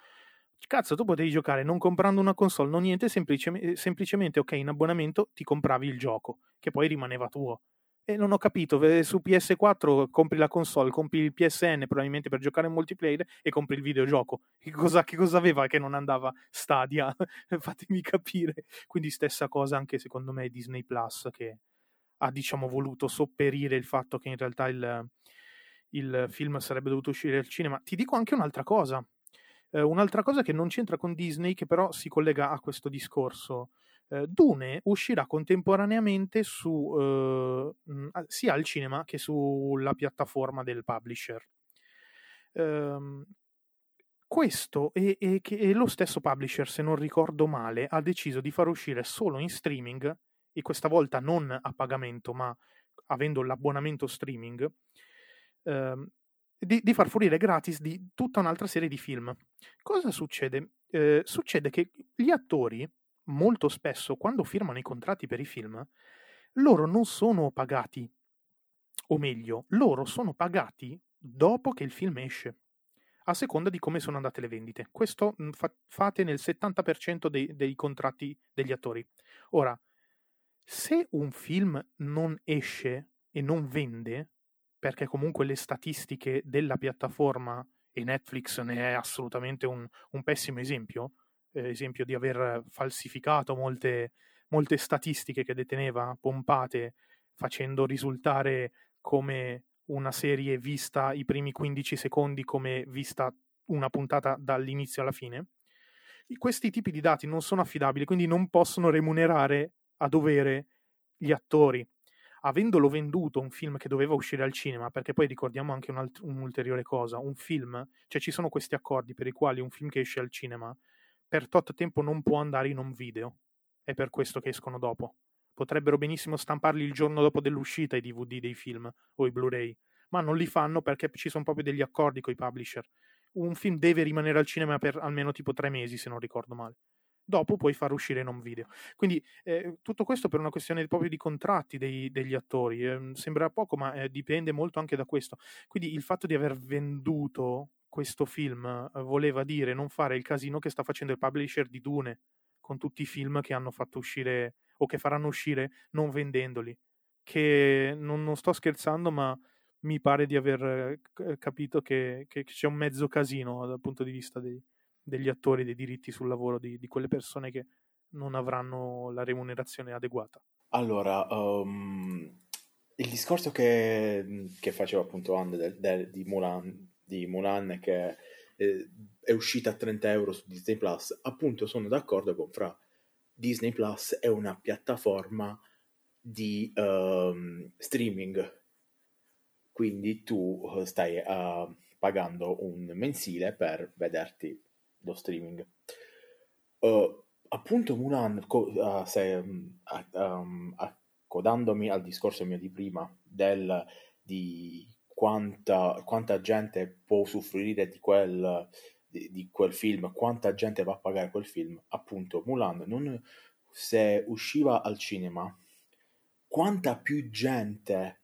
Cazzo, tu potevi giocare non comprando una console, non niente, semplicemente, ok, in abbonamento ti compravi il gioco, che poi rimaneva tuo. E non ho capito, su PS4 compri la console, compri il PSN probabilmente per giocare in multiplayer e compri il videogioco. Che cosa aveva che non andava Stadia? Fatemi capire. Quindi stessa cosa anche secondo me Disney Plus, che ha diciamo voluto sopperire il fatto che in realtà il film sarebbe dovuto uscire al cinema. Ti dico anche un'altra cosa che non c'entra con Disney, che però si collega a questo discorso. Dune uscirà contemporaneamente sia al cinema che sulla piattaforma del publisher. Questo e lo stesso publisher, se non ricordo male, ha deciso di far uscire solo in streaming, e questa volta non a pagamento ma avendo l'abbonamento streaming, di far fruire gratis di tutta un'altra serie di film. Cosa succede? Succede che gli attori molto spesso quando firmano i contratti per i film loro non sono pagati, o meglio loro sono pagati dopo che il film esce, a seconda di come sono andate le vendite. Questo fate nel 70% dei contratti degli attori. Ora, se un film non esce e non vende, perché comunque le statistiche della piattaforma, e Netflix ne è assolutamente un pessimo esempio di aver falsificato molte statistiche che deteneva, pompate, facendo risultare come una serie vista i primi 15 secondi come vista una puntata dall'inizio alla fine. Questi tipi di dati non sono affidabili, quindi non possono remunerare a dovere gli attori. Avendolo venduto un film che doveva uscire al cinema, perché poi ricordiamo anche un'ulteriore cosa, un film, cioè ci sono questi accordi per i quali un film che esce al cinema per tot tempo non può andare in home video, è per questo che escono dopo. Potrebbero benissimo stamparli il giorno dopo dell'uscita i DVD dei film o i Blu-ray, ma non li fanno perché ci sono proprio degli accordi con i publisher. Un film deve rimanere al cinema per almeno tipo 3 mesi, se non ricordo male. Dopo puoi far uscire in home video. Quindi tutto questo per una questione proprio di contratti degli attori. Sembra poco, ma dipende molto anche da questo. Quindi il fatto di aver venduto questo film voleva dire non fare il casino che sta facendo il publisher di Dune con tutti i film che hanno fatto uscire o che faranno uscire non vendendoli, che non sto scherzando, ma mi pare di aver capito che c'è un mezzo casino dal punto di vista degli attori, dei diritti sul lavoro di quelle persone che non avranno la remunerazione adeguata. Allora, il discorso che faceva appunto di Mulan che è uscita a 30 euro su Disney Plus, appunto sono d'accordo con Fra. Disney Plus è una piattaforma di streaming, quindi tu stai pagando un mensile per vederti lo streaming. Appunto Mulan, accodandomi al discorso mio di prima di quanta gente può usufruire di quel film, quanta gente va a pagare quel film. Appunto Mulan, se usciva al cinema, quanta più gente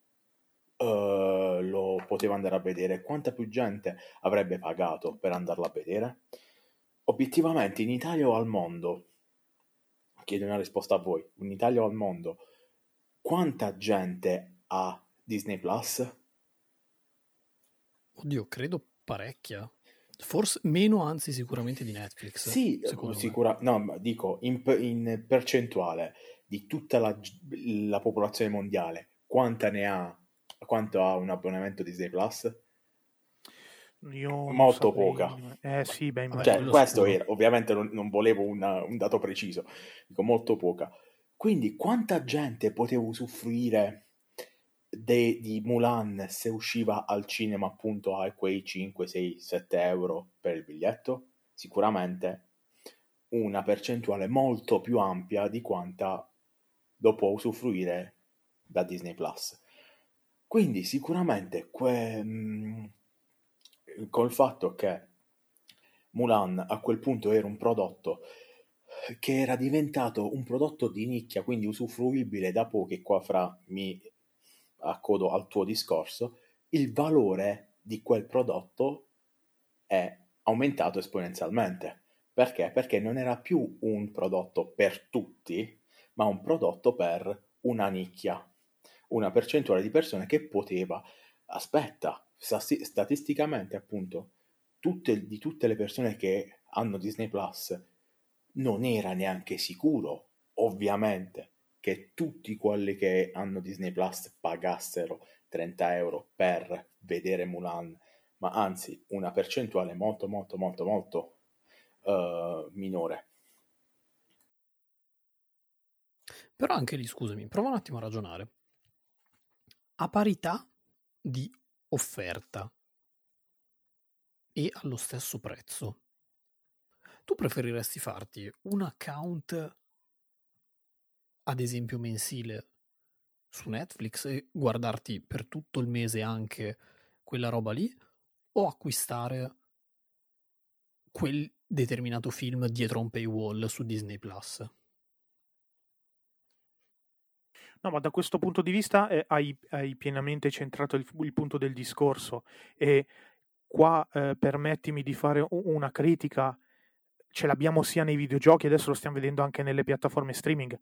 lo poteva andare a vedere, quanta più gente avrebbe pagato per andarla a vedere? Obiettivamente in Italia o al mondo? Chiedo una risposta a voi. In Italia o al mondo? Quanta gente ha Disney Plus? Oddio, credo parecchia. Forse meno, anzi sicuramente di Netflix. Sì, no, ma dico in percentuale di tutta la popolazione mondiale, quanto ha un abbonamento Disney Plus? Molto poca. Sì, questo era, ovviamente non volevo un dato preciso. Dico molto poca. Quindi quanta gente poteva usufruire di Mulan se usciva al cinema appunto a quei 5, 6, 7 euro per il biglietto? Sicuramente una percentuale molto più ampia di quanta lo può usufruire da Disney Plus. Quindi sicuramente col fatto che Mulan a quel punto era un prodotto che era diventato un prodotto di nicchia, quindi usufruibile da pochi. Qua fra mi accodo al tuo discorso, il valore di quel prodotto è aumentato esponenzialmente. Perché? Perché non era più un prodotto per tutti, ma un prodotto per una nicchia, una percentuale di persone che poteva, statisticamente appunto, di tutte le persone che hanno Disney Plus, non era neanche sicuro, ovviamente, che tutti quelli che hanno Disney Plus pagassero 30 euro per vedere Mulan, ma anzi una percentuale molto molto molto molto minore. Però anche lì, scusami, prova un attimo a ragionare. A parità di offerta e allo stesso prezzo, tu preferiresti farti un account, ad esempio mensile, su Netflix e guardarti per tutto il mese anche quella roba lì, o acquistare quel determinato film dietro un paywall su Disney Plus? No, ma da questo punto di vista hai pienamente centrato il punto del discorso, e qua permettimi di fare una critica. Ce l'abbiamo sia nei videogiochi, adesso lo stiamo vedendo anche nelle piattaforme streaming.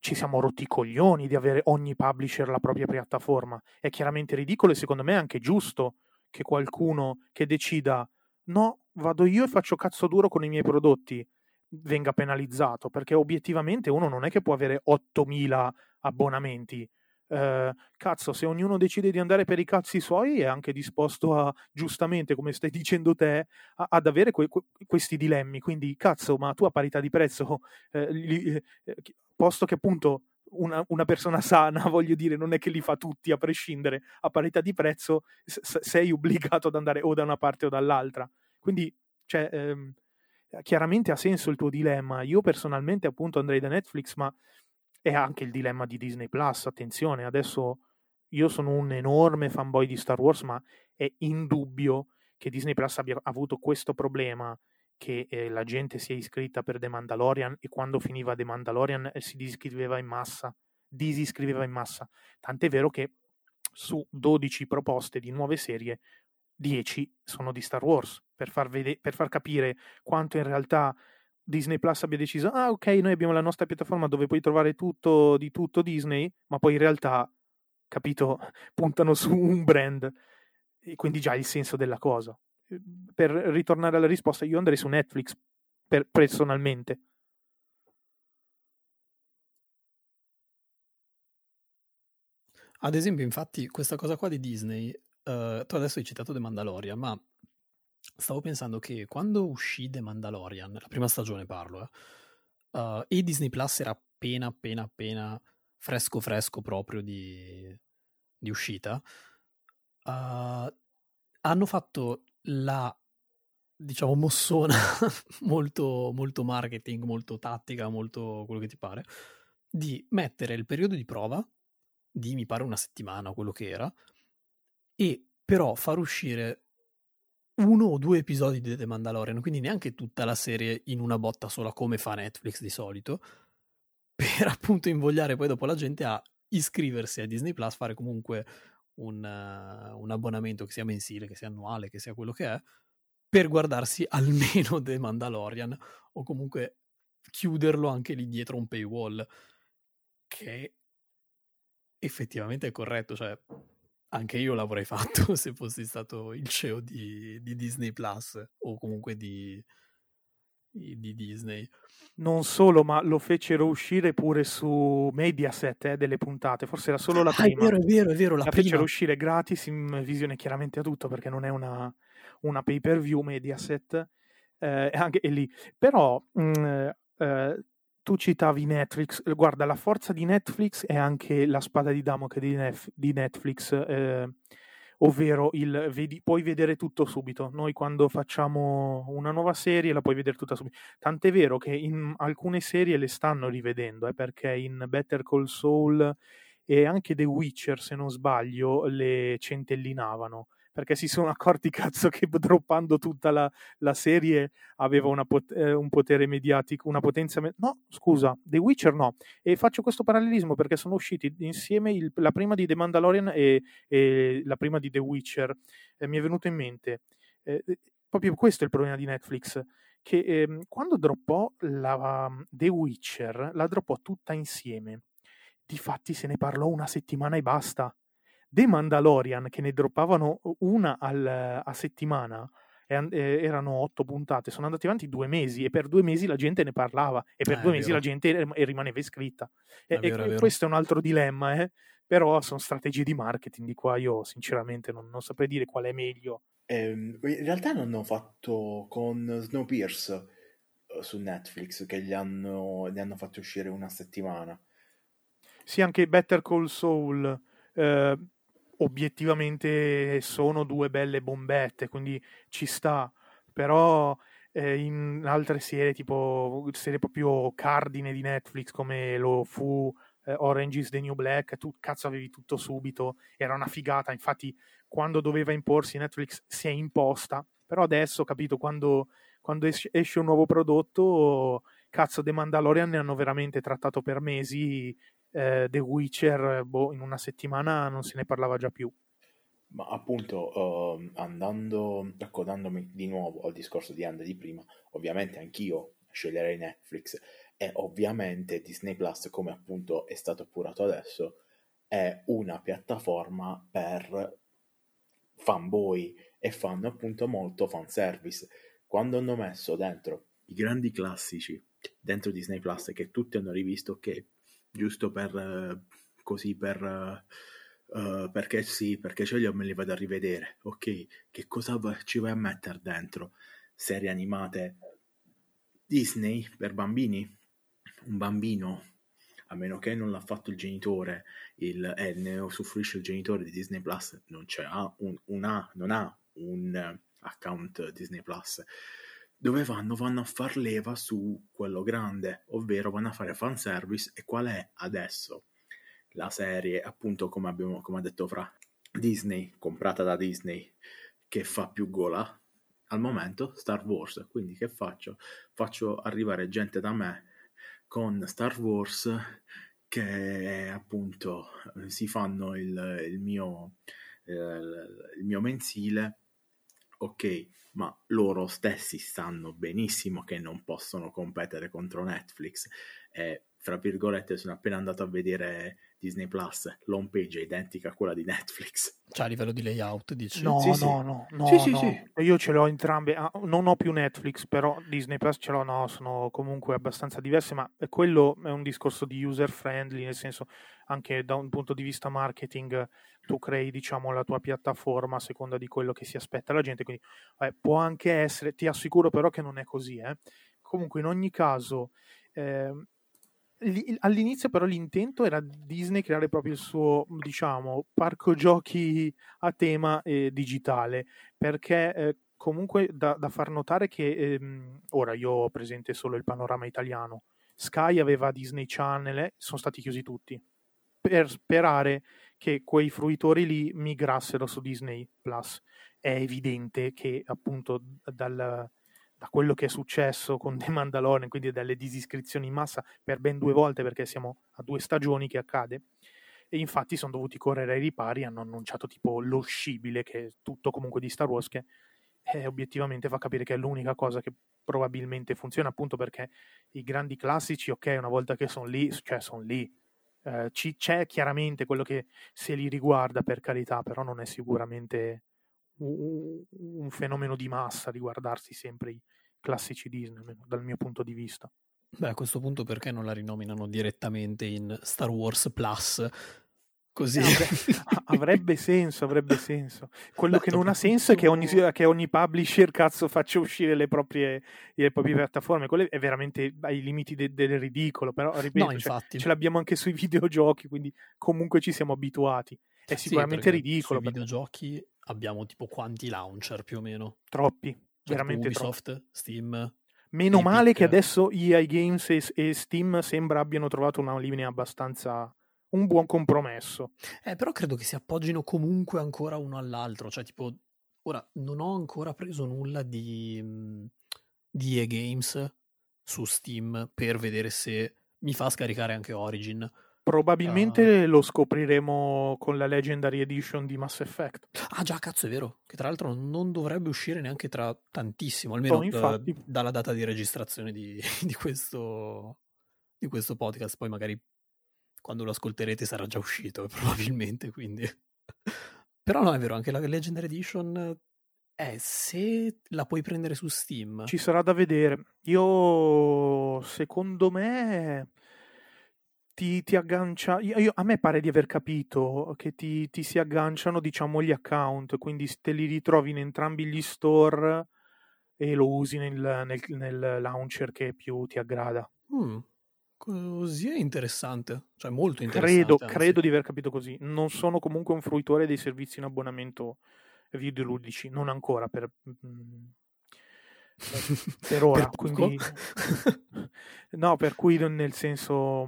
Ci siamo rotti i coglioni di avere ogni publisher la propria piattaforma. È chiaramente ridicolo e secondo me è anche giusto che qualcuno che decida no, vado io e faccio cazzo duro con i miei prodotti, venga penalizzato, perché obiettivamente uno non è che può avere 8.000 abbonamenti. Cazzo, se ognuno decide di andare per i cazzi suoi è anche disposto a, giustamente come stai dicendo te, ad avere questi dilemmi. Quindi cazzo, ma tu a parità di prezzo posto che appunto una persona sana, voglio dire, non è che li fa tutti a prescindere, a parità di prezzo sei obbligato ad andare o da una parte o dall'altra. Quindi cioè, chiaramente ha senso il tuo dilemma. Io personalmente appunto andrei da Netflix, ma è anche il dilemma di Disney Plus. Attenzione, adesso io sono un enorme fanboy di Star Wars, ma è indubbio che Disney Plus abbia avuto questo problema, che la gente si è iscritta per The Mandalorian e quando finiva The Mandalorian si disiscriveva in massa, tant'è vero che su 12 proposte di nuove serie 10 sono di Star Wars, per far capire quanto in realtà Disney Plus abbia deciso, ah ok, noi abbiamo la nostra piattaforma dove puoi trovare tutto di tutto Disney, ma poi in realtà, capito, puntano su un brand, e quindi già il senso della cosa. Per ritornare alla risposta, io andrei su Netflix personalmente. Ad esempio, infatti, questa cosa qua di Disney, tu adesso hai citato The Mandalorian, ma stavo pensando che quando uscì The Mandalorian, la prima stagione parlo, e Disney Plus era appena fresco proprio di uscita, hanno fatto la, diciamo, mossona molto, molto marketing, molto tattica, molto quello che ti pare, di mettere il periodo di prova di, mi pare, una settimana o quello che era, e però far uscire uno o due episodi di The Mandalorian, quindi neanche tutta la serie in una botta sola come fa Netflix di solito, per appunto invogliare poi dopo la gente a iscriversi a Disney Plus, fare comunque un abbonamento, che sia mensile, che sia annuale, che sia quello che è, per guardarsi almeno The Mandalorian, o comunque chiuderlo anche lì dietro un paywall, che effettivamente è corretto. Cioè, anche io l'avrei fatto se fossi stato il CEO di Disney Plus, o comunque di Disney. Non solo, ma lo fecero uscire pure su Mediaset, delle puntate, forse era solo la prima. È vero, la prima. Fecero uscire gratis in visione chiaramente a tutto, perché non è una pay per view Mediaset, anche è lì. Però tu citavi Netflix, guarda, la forza di Netflix è anche la spada di Damocle di Netflix, ovvero puoi vedere tutto subito. Noi quando facciamo una nuova serie la puoi vedere tutta subito. Tant'è vero che in alcune serie le stanno rivedendo, perché in Better Call Saul e anche The Witcher, se non sbaglio, le centellinavano. perché si sono accorti cazzo che droppando tutta la serie aveva un potere mediatico, una potenza The Witcher no, e faccio questo parallelismo perché sono usciti insieme la prima di The Mandalorian e la prima di The Witcher, mi è venuto in mente proprio questo è il problema di Netflix, che quando droppò The Witcher la droppò tutta insieme, difatti se ne parlò una settimana e basta. The Mandalorian, che ne droppavano una a settimana, erano 8 puntate, sono andati avanti 2 mesi e per 2 mesi la gente ne parlava e per 2 mesi la gente rimaneva iscritta. È vero. Questo è un altro dilemma, però sono strategie di marketing di qua, io sinceramente non saprei dire qual è meglio. In realtà l'hanno fatto con Snowpiercer su Netflix, che gli hanno fatto uscire una settimana. Sì, anche Better Call Saul, obiettivamente sono 2 belle bombette, quindi ci sta, però in altre serie, tipo serie proprio cardine di Netflix come lo fu Orange is the New Black, tu cazzo avevi tutto subito, era una figata, infatti quando doveva imporsi Netflix si è imposta, però adesso, capito, quando esce un nuovo prodotto, cazzo, The Mandalorian ne hanno veramente trattato per mesi. The Witcher in una settimana non se ne parlava già più. Ma appunto andando, accodandomi di nuovo al discorso di Andy di prima, ovviamente anch'io sceglierei Netflix e ovviamente Disney Plus, come appunto è stato appurato adesso, è una piattaforma per fanboy e fanno appunto molto fanservice. Quando hanno messo dentro i grandi classici dentro Disney Plus che tutti hanno rivisto, che giusto perché sì, perché ce li ho, me li vado a rivedere, ok, che cosa ci vai a mettere dentro? Serie animate Disney per bambini? Un bambino, a meno che non l'ha fatto il genitore e ne usufruisce il genitore di Disney Plus, non ha un account Disney Plus. Dove vanno? Vanno a far leva su quello grande, ovvero vanno a fare fanservice. E qual è adesso la serie, appunto, come ha detto Fra, Disney, comprata da Disney, che fa più gola? Al momento Star Wars. Quindi che faccio? Faccio arrivare gente da me con Star Wars che appunto si fanno il mio mensile. Ok, ma loro stessi sanno benissimo che non possono competere contro Netflix. Fra virgolette, sono appena andato a vedere Disney Plus, l'home page è identica a quella di Netflix. Cioè a livello di layout, dici? No. Io ce l'ho entrambe. Non ho più Netflix, però Disney Plus ce l'ho, no, sono comunque abbastanza diverse, ma quello è un discorso di user friendly, nel senso anche da un punto di vista marketing tu crei, diciamo, la tua piattaforma a seconda di quello che si aspetta la gente, quindi può anche essere, ti assicuro però che non è così, Comunque in ogni caso all'inizio però l'intento era Disney creare proprio il suo, diciamo, parco giochi a tema digitale, perché comunque da far notare che ora io ho presente solo il panorama italiano, Sky aveva Disney Channel, sono stati chiusi tutti per sperare che quei fruitori lì migrassero su Disney Plus. È evidente che appunto da quello che è successo con The Mandalorian, quindi dalle disiscrizioni in massa per ben 2 volte, perché siamo a 2 stagioni che accade, e infatti sono dovuti correre ai ripari, hanno annunciato tipo lo scibile, che è tutto comunque di Star Wars, che obiettivamente fa capire che è l'unica cosa che probabilmente funziona, appunto perché i grandi classici, ok, una volta che sono lì, cioè sono lì. C'è chiaramente quello che se li riguarda, per carità, però non è sicuramente un fenomeno di massa di guardarsi sempre i classici Disney, dal mio punto di vista. Beh, a questo punto perché non la rinominano direttamente in Star Wars Plus? Così avrebbe senso. Quello che non ha senso è che ogni publisher cazzo faccia uscire le proprie piattaforme. Quello è veramente ai limiti del ridicolo, però ripeto, no, infatti, ce l'abbiamo anche sui videogiochi, quindi comunque ci siamo abituati. È sicuramente ridicolo. Sui videogiochi abbiamo tipo quanti launcher più o meno? Troppi, cioè, veramente Ubisoft, troppi. Steam. Meno Epic. Male che adesso EA Games e Steam sembra abbiano trovato una linea abbastanza un buon compromesso. Però credo che si appoggino comunque ancora uno all'altro, cioè tipo ora non ho ancora preso nulla di EA Games su Steam per vedere se mi fa scaricare anche Origin. Probabilmente lo scopriremo con la Legendary Edition di Mass Effect. Ah già, cazzo, è vero, che tra l'altro non dovrebbe uscire neanche tra tantissimo, almeno dalla data di registrazione di questo podcast. Poi magari quando lo ascolterete sarà già uscito probabilmente, quindi però no, è vero, anche la Legendary Edition se la puoi prendere su Steam ci sarà da vedere. Io secondo me ti aggancia, a me pare di aver capito che ti si agganciano, diciamo, gli account, quindi te li ritrovi in entrambi gli store e lo usi nel launcher che più ti aggrada. Così è interessante, cioè molto interessante. Credo di aver capito così. Non sono comunque un fruitore dei servizi in abbonamento videoludici, non ancora per ora, quindi no, per cui nel senso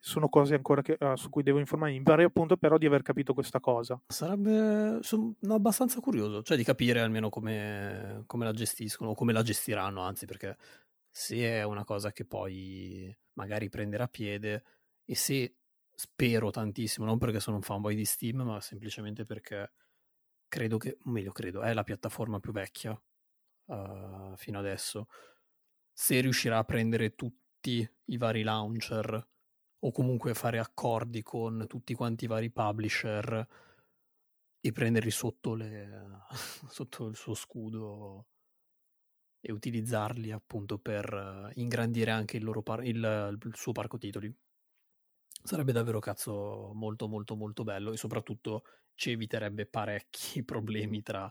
sono cose ancora che, su cui devo informarmi. Mi pare appunto però di aver capito questa cosa. Sono abbastanza curioso, cioè di capire almeno come la gestiscono, come la gestiranno, anzi, perché se è una cosa che poi magari prenderà piede, e se spero tantissimo, non perché sono un fanboy di Steam, ma semplicemente perché credo è la piattaforma più vecchia fino adesso. Se riuscirà a prendere tutti i vari launcher o comunque fare accordi con tutti quanti i vari publisher e prenderli sotto il suo scudo e utilizzarli appunto per ingrandire anche il suo parco titoli, sarebbe davvero, cazzo, molto molto molto bello. E soprattutto ci eviterebbe parecchi problemi tra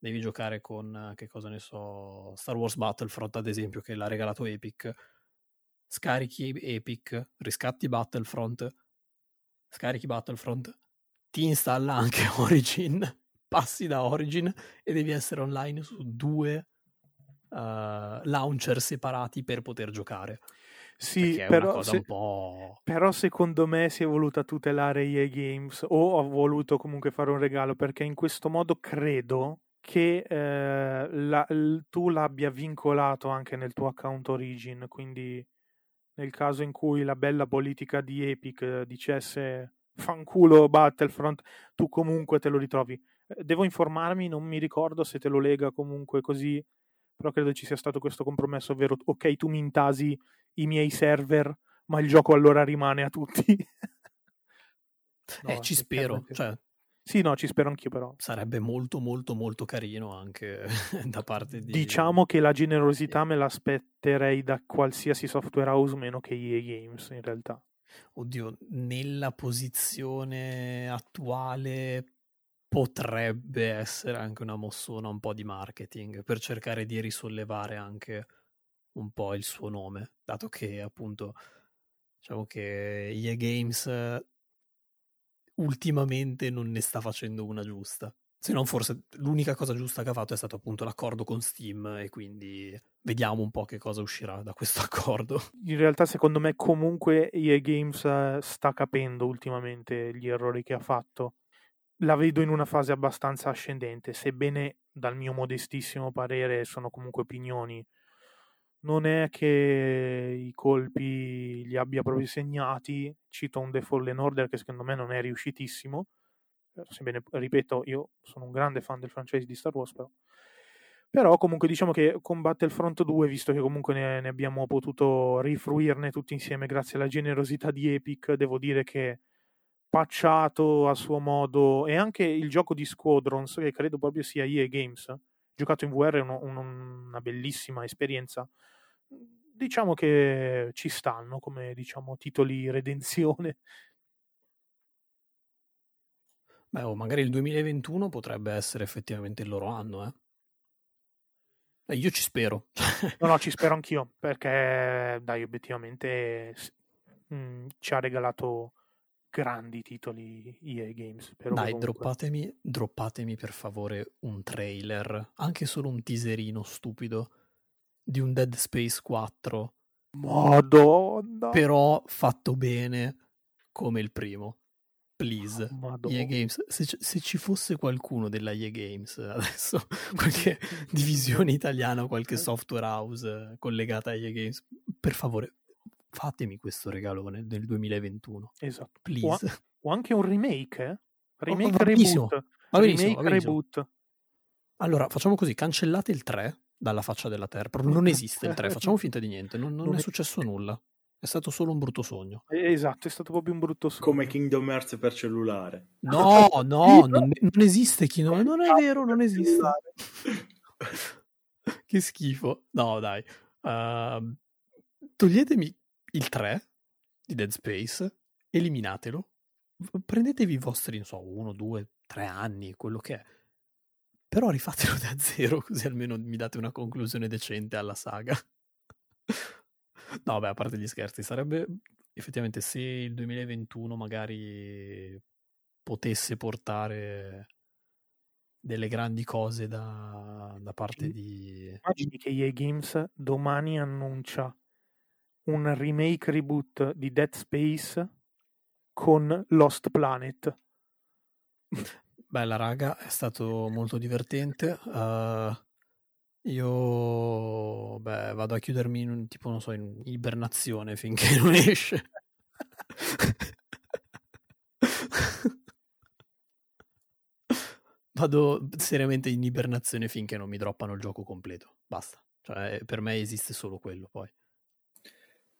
devi giocare con, che cosa ne so, Star Wars Battlefront ad esempio, che l'ha regalato Epic, scarichi Epic, riscatti Battlefront, scarichi Battlefront, ti installa anche Origin, passi da Origin e devi essere online su due launcher separati per poter giocare. Sì, è però, una cosa un po'... però secondo me si è voluta tutelare EA Games, o ha voluto comunque fare un regalo, perché in questo modo credo che tu l'abbia vincolato anche nel tuo account Origin, quindi nel caso in cui la bella politica di Epic dicesse fanculo Battlefront, tu comunque te lo ritrovi. Devo informarmi, non mi ricordo se te lo lega comunque così, però credo ci sia stato questo compromesso, ovvero ok, tu mi intasi i miei server, ma il gioco allora rimane a tutti. No, ci spero, cioè, sì, no, ci spero anch'io, però sarebbe molto molto molto carino anche da parte di... Diciamo che la generosità me l'aspetterei da qualsiasi software house meno che EA Games, in realtà. Oddio, nella posizione attuale potrebbe essere anche una mossona un po' di marketing per cercare di risollevare anche un po' il suo nome, dato che appunto diciamo che EA Games ultimamente non ne sta facendo una giusta, se non forse l'unica cosa giusta che ha fatto è stato appunto l'accordo con Steam, e quindi vediamo un po' che cosa uscirà da questo accordo. In realtà secondo me comunque EA Games sta capendo ultimamente gli errori che ha fatto, la vedo in una fase abbastanza ascendente, sebbene dal mio modestissimo parere, sono comunque opinioni, non è che i colpi li abbia proprio segnati. Cito un The Fallen Order che secondo me non è riuscitissimo, sebbene, ripeto, io sono un grande fan del franchise di Star Wars, però comunque diciamo che con Battlefront 2, visto che comunque ne abbiamo potuto rifruirne tutti insieme grazie alla generosità di Epic, devo dire che pacciato a suo modo. E anche il gioco di Squadrons, che credo proprio sia EA Games, giocato in VR, è una bellissima esperienza. Diciamo che ci stanno come, diciamo, titoli redenzione. Beh, o magari il 2021 potrebbe essere effettivamente il loro anno, io ci spero. No, ci spero anch'io, perché dai, obiettivamente ci ha regalato grandi titoli EA Games. Però dai, comunque... droppatemi per favore un trailer, anche solo un teaserino stupido, di un Dead Space 4 Madonna. Però fatto bene come il primo. Please, EA Games, se ci fosse qualcuno della EA Games adesso, qualche divisione italiana o qualche software house collegata a EA Games, per favore fatemi questo regalone del 2021. Esatto. Please. O anche un remake, remake, va reboot. Va benissimo, remake, va reboot. Allora, facciamo così, cancellate il 3 dalla faccia della terra, proprio non esiste il 3, facciamo finta di niente, non è successo nulla. È stato solo un brutto sogno. Esatto, è stato proprio un brutto sogno. Come Kingdom Hearts per cellulare. No, non esiste Kingdom. Non è vero, non esiste. Che schifo. No, dai. Toglietemi il 3 di Dead Space, eliminatelo. Prendetevi i vostri, non so, 1, 2, 3 anni, quello che è. Però rifatelo da zero, così almeno mi date una conclusione decente alla saga. No, beh, a parte gli scherzi, sarebbe effettivamente, se il 2021 magari potesse portare delle grandi cose da parte di... Immagini che EA Games domani annuncia un remake reboot di Dead Space con Lost Planet. Bella raga, è stato molto divertente. Io vado a chiudermi in un tipo, non so, in ibernazione finché non esce. Vado seriamente in ibernazione finché non mi droppano il gioco completo. Basta. Cioè, per me esiste solo quello, poi.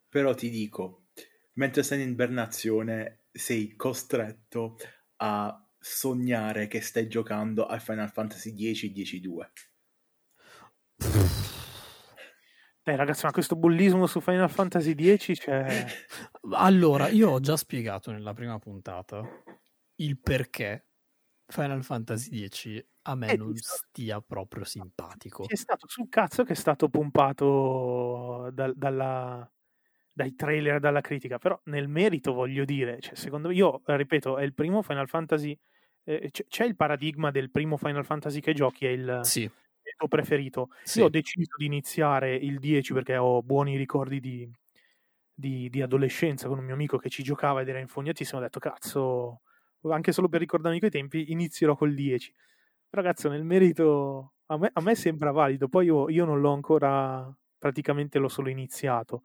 Però ti dico, mentre sei in ibernazione sei costretto a sognare che stai giocando a Final Fantasy X-10-2. Dai ragazzi, ma questo bullismo su Final Fantasy X c'è. Allora, io ho già spiegato nella prima puntata il perché Final Fantasy X a me non stia proprio simpatico. È stato sul cazzo che è stato pompato dai trailer, dalla critica, però nel merito, voglio dire, cioè, secondo me, io ripeto, è il primo Final Fantasy, c'è il paradigma del primo Final Fantasy che giochi, è il... Sì. Preferito. Sì. Io ho deciso di iniziare il 10 perché ho buoni ricordi di adolescenza con un mio amico che ci giocava ed era infognatissimo. Ho detto, cazzo, anche solo per ricordarmi quei tempi inizierò col 10. Ragazzo, nel merito a me sembra valido, poi io non l'ho ancora, praticamente l'ho solo iniziato,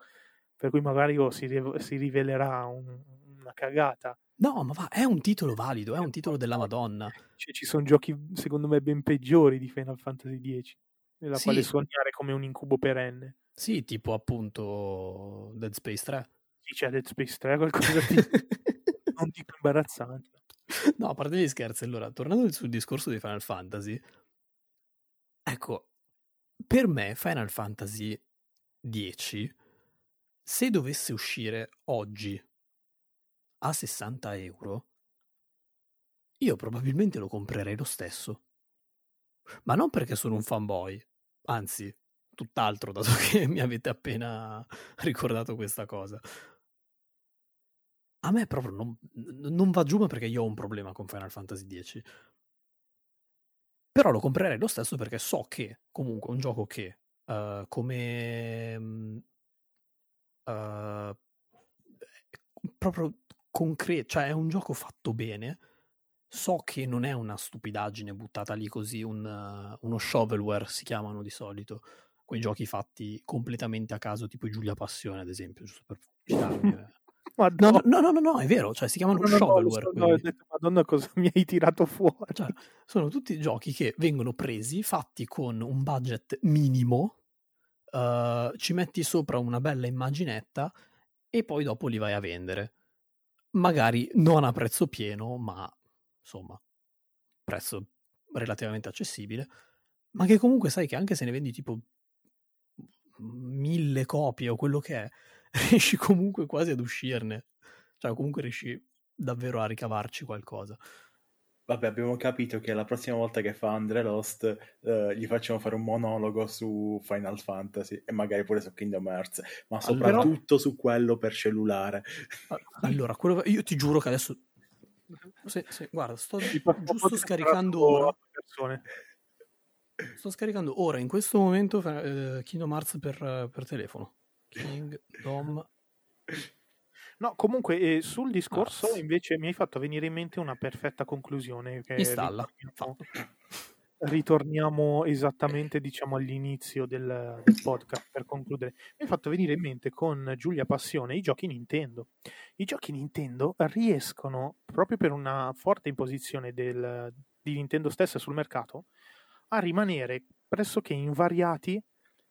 per cui magari si rivelerà una cagata. No, ma è un titolo valido, è un titolo della Madonna. Cioè, ci sono giochi, secondo me, ben peggiori di Final Fantasy X, nella sì. Quale sognare come un incubo perenne. Sì, tipo appunto Dead Space 3. Sì, c'è Dead Space 3, qualcosa di non dico imbarazzante. No, a parte gli scherzi, allora, tornando sul discorso di Final Fantasy, ecco, per me Final Fantasy X, se dovesse uscire oggi a €60, io probabilmente lo comprerei lo stesso. Ma non perché sono un fanboy, anzi, tutt'altro, dato che mi avete appena ricordato questa cosa. A me proprio non va giù, ma perché io ho un problema con Final Fantasy X. Però lo comprerei lo stesso perché so che, comunque, è un gioco che, proprio concreto, cioè è un gioco fatto bene, so che non è una stupidaggine buttata lì così, uno shovelware si chiamano di solito quei giochi fatti completamente a caso, tipo Giulia Passione ad esempio, giusto per citarmi. No, è vero, cioè si chiamano shovelware. Madonna, cosa mi hai tirato fuori, cioè, sono tutti giochi che vengono presi, fatti con un budget minimo, ci metti sopra una bella immaginetta e poi dopo li vai a vendere, magari non a prezzo pieno, ma insomma prezzo relativamente accessibile, ma che comunque sai che anche se ne vendi tipo 1000 copie o quello che è, riesci comunque quasi ad uscirne, cioè comunque riesci davvero a ricavarci qualcosa. Vabbè, abbiamo capito che la prossima volta che fa Andre Lost gli facciamo fare un monologo su Final Fantasy e magari pure su Kingdom Hearts, ma soprattutto su quello per cellulare. Allora, io ti giuro che adesso... Sì, guarda, sto giusto scaricando ora... Sto scaricando ora, in questo momento, Kingdom Hearts per telefono. Kingdom. No, comunque sul discorso invece mi hai fatto venire in mente una perfetta conclusione. Che installa. Ritorniamo esattamente, diciamo, all'inizio del podcast per concludere. Mi hai fatto venire in mente con Giulia Passione i giochi Nintendo. I giochi Nintendo riescono, proprio per una forte imposizione di Nintendo stessa sul mercato, a rimanere pressoché invariati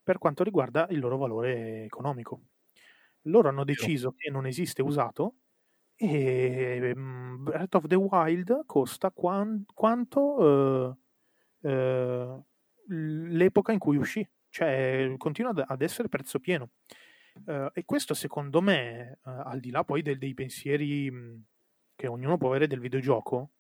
per quanto riguarda il loro valore economico. Loro hanno deciso che non esiste usato, e Breath of the Wild costa quanto l'epoca in cui uscì, cioè continua ad essere prezzo pieno, e questo secondo me, al di là poi dei pensieri che ognuno può avere del videogioco,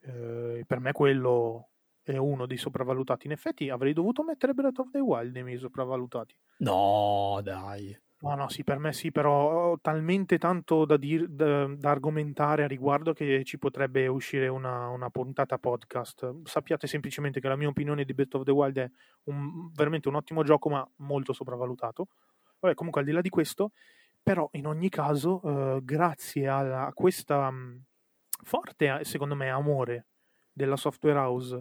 per me quello è uno dei sopravvalutati. In effetti avrei dovuto mettere Breath of the Wild nei miei sopravvalutati. No, dai. No, sì, per me sì, però ho talmente tanto da argomentare a riguardo che ci potrebbe uscire una puntata podcast. Sappiate semplicemente che la mia opinione di Breath of the Wild è veramente un ottimo gioco, ma molto sopravvalutato. Vabbè, comunque al di là di questo, però in ogni caso, grazie a questa forte, secondo me, amore della software house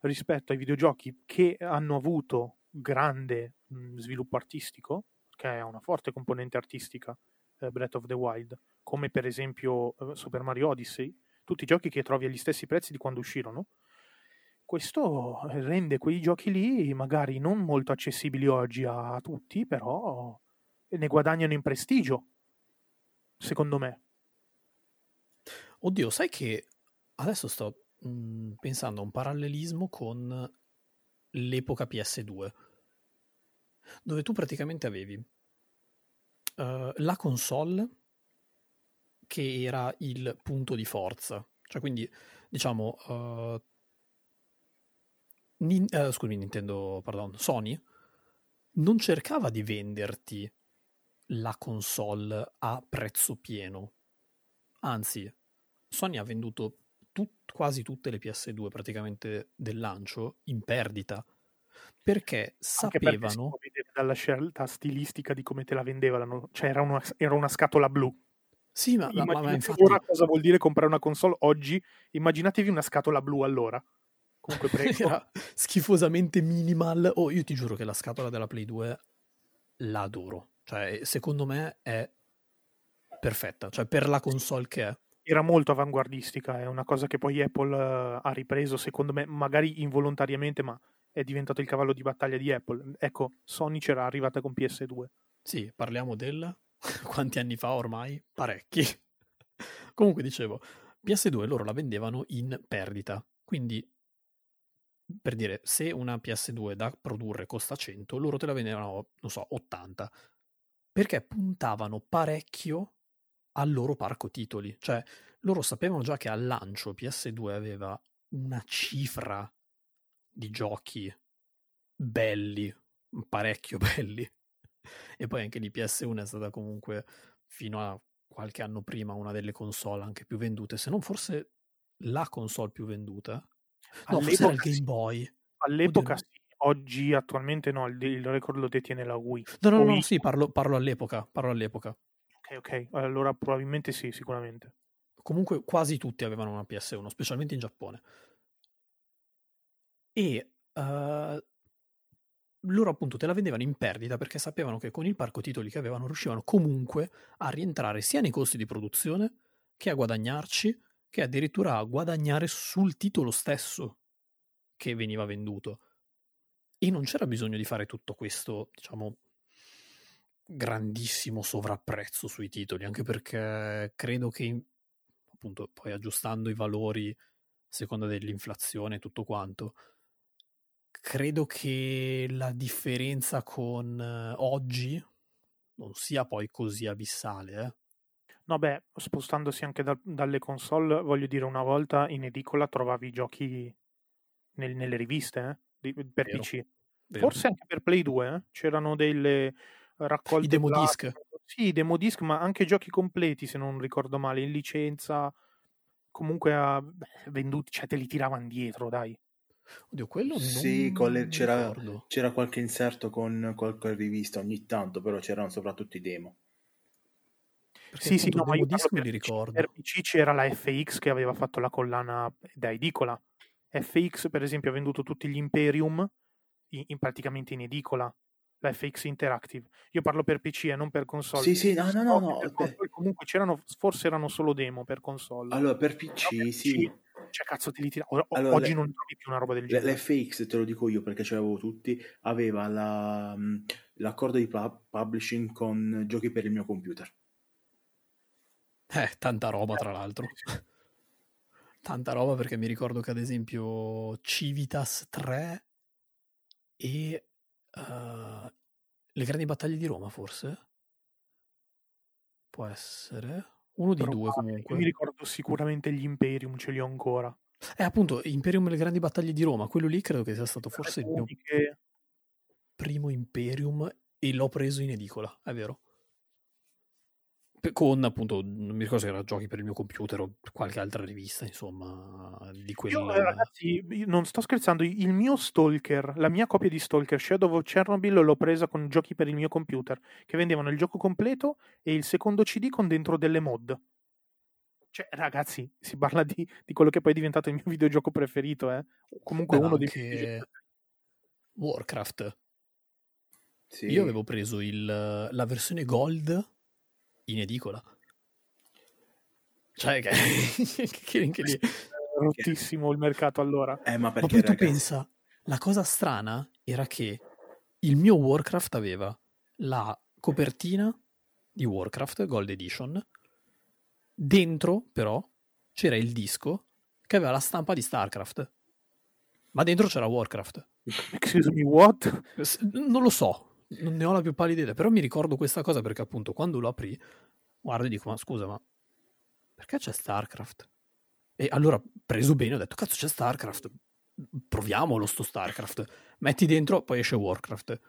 rispetto ai videogiochi, che hanno avuto grande sviluppo artistico, che ha una forte componente artistica, Breath of the Wild, come per esempio Super Mario Odyssey, tutti i giochi che trovi agli stessi prezzi di quando uscirono. Questo rende quei giochi lì magari non molto accessibili oggi a tutti, però ne guadagnano in prestigio, secondo me. Oddio, sai che adesso sto pensando a un parallelismo con l'epoca PS2, dove tu praticamente avevi la console che era il punto di forza, cioè quindi diciamo Sony non cercava di venderti la console a prezzo pieno, anzi Sony ha venduto quasi tutte le PS2 praticamente del lancio in perdita, perché sapevano, dalla scelta stilistica di come te la vendevano, cioè era una scatola blu. Sì, ma infatti, ora cosa vuol dire comprare una console oggi? Immaginatevi una scatola blu allora. Comunque era schifosamente minimal. Oh, io ti giuro che la scatola della Play 2 la adoro, cioè secondo me è perfetta, cioè per la console che è. Era molto avanguardistica, è una cosa che poi Apple ha ripreso, secondo me, magari involontariamente, ma è diventato il cavallo di battaglia di Apple. Ecco, Sony c'era arrivata con PS2. Sì, parliamo del quanti anni fa ormai? Parecchi. Comunque dicevo, PS2 loro la vendevano in perdita, quindi per dire, se una PS2 da produrre costa 100, loro te la vendevano, non so, 80, perché puntavano parecchio al loro parco titoli. Cioè loro sapevano già che al lancio PS2 aveva una cifra di giochi belli, parecchio belli, e poi anche di PS1 è stata comunque fino a qualche anno prima una delle console anche più vendute, se non forse la console più venduta. No, all'epoca forse era il Game Boy. All'epoca sì. Oggi attualmente no, il record lo detiene la Wii. No, sì, parlo all'epoca, Ok, allora probabilmente sì, sicuramente. Comunque quasi tutti avevano una PS1, specialmente in Giappone. E loro appunto te la vendevano in perdita perché sapevano che con il parco titoli che avevano riuscivano comunque a rientrare sia nei costi di produzione che a guadagnarci, che addirittura a guadagnare sul titolo stesso che veniva venduto. E non c'era bisogno di fare tutto questo, diciamo, grandissimo sovrapprezzo sui titoli, anche perché credo che appunto poi aggiustando i valori a seconda dell'inflazione e tutto quanto, credo che la differenza con oggi non sia poi così abissale. No, beh, spostandosi anche dalle console, voglio dire, una volta in edicola trovavi i giochi nelle riviste per Vero. PC. Vero. Forse anche per Play 2 c'erano delle raccolte, i demodisc. Sì, i demodisc, ma anche giochi completi, se non ricordo male, in licenza, comunque venduti, cioè te li tiravano dietro, dai. Oddio, quello sì, non ricordo. C'era qualche inserto con qualche rivista ogni tanto, però c'erano soprattutto i demo. Perché sì, sì, no, ma io li ricordo. Per PC c'era la FX che aveva fatto la collana da edicola. FX, per esempio, ha venduto tutti gli Imperium praticamente in edicola. La FX Interactive. Io parlo per PC e non per console. Sì, sì, no. Console, comunque c'erano, forse erano solo demo per console. Allora, per PC, per PC sì. Cioè, cazzo, te li tira. Allora, oggi non trovi più una roba del genere. L'FX, te lo dico io perché ce l'avevo tutti, aveva l'accordo di publishing con giochi per il mio computer. Tanta roba, tra l'altro. Tanta roba, perché mi ricordo che ad esempio Civitas 3 e le grandi battaglie di Roma, forse? Può essere uno di due, comunque. Mi ricordo sicuramente gli Imperium, ce li ho ancora. Appunto, Imperium e le grandi battaglie di Roma, quello lì credo che sia stato forse il mio primo Imperium, e l'ho preso in edicola, è vero? Con, appunto, non mi ricordo se era giochi per il mio computer o qualche altra rivista, insomma, di quelli. Io, ragazzi, io non sto scherzando, il mio Stalker, la mia copia di Stalker Shadow of Chernobyl l'ho presa con giochi per il mio computer, che vendevano il gioco completo e il secondo CD con dentro delle mod. Cioè, ragazzi, si parla di quello che poi è diventato il mio videogioco preferito, comunque uno dei miei. Warcraft. Sì. Io avevo preso la versione Gold in edicola, cioè che è rottissimo il mercato, allora ma perché, ma poi tu pensa, la cosa strana era che il mio Warcraft aveva la copertina di Warcraft Gold Edition, dentro però c'era il disco che aveva la stampa di Starcraft, ma dentro c'era Warcraft. Excuse me, what? Non lo so, non ne ho la più pallida idea, però mi ricordo questa cosa perché appunto quando lo aprì guardo e dico, ma scusa, ma perché c'è Starcraft? E allora, preso bene, ho detto, cazzo, c'è Starcraft, proviamolo sto Starcraft, metti dentro, poi esce Warcraft.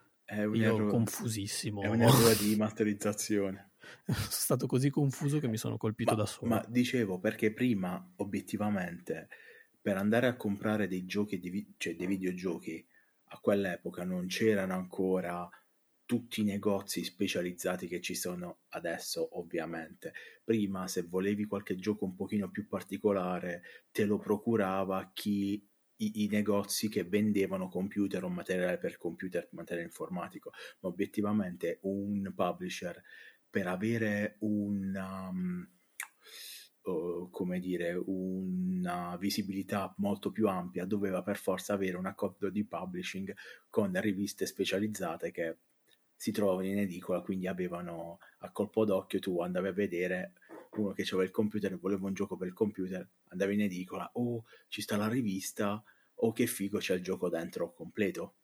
Io confusissimo, è un'errore di masterizzazione. Sono stato così confuso che mi sono colpito da solo. Ma dicevo, perché prima obiettivamente per andare a comprare dei giochi cioè dei videogiochi a quell'epoca non c'erano ancora tutti i negozi specializzati che ci sono adesso, ovviamente. Prima, se volevi qualche gioco un pochino più particolare, te lo procurava i negozi che vendevano computer o materiale per computer, materiale informatico. Ma obiettivamente un publisher, per avere una visibilità molto più ampia, doveva per forza avere un accordo di publishing con riviste specializzate che si trovano in edicola, quindi avevano a colpo d'occhio, tu andavi a vedere uno che aveva il computer e voleva un gioco per il computer, andavi in edicola, ci sta la rivista, che figo, c'è il gioco dentro completo.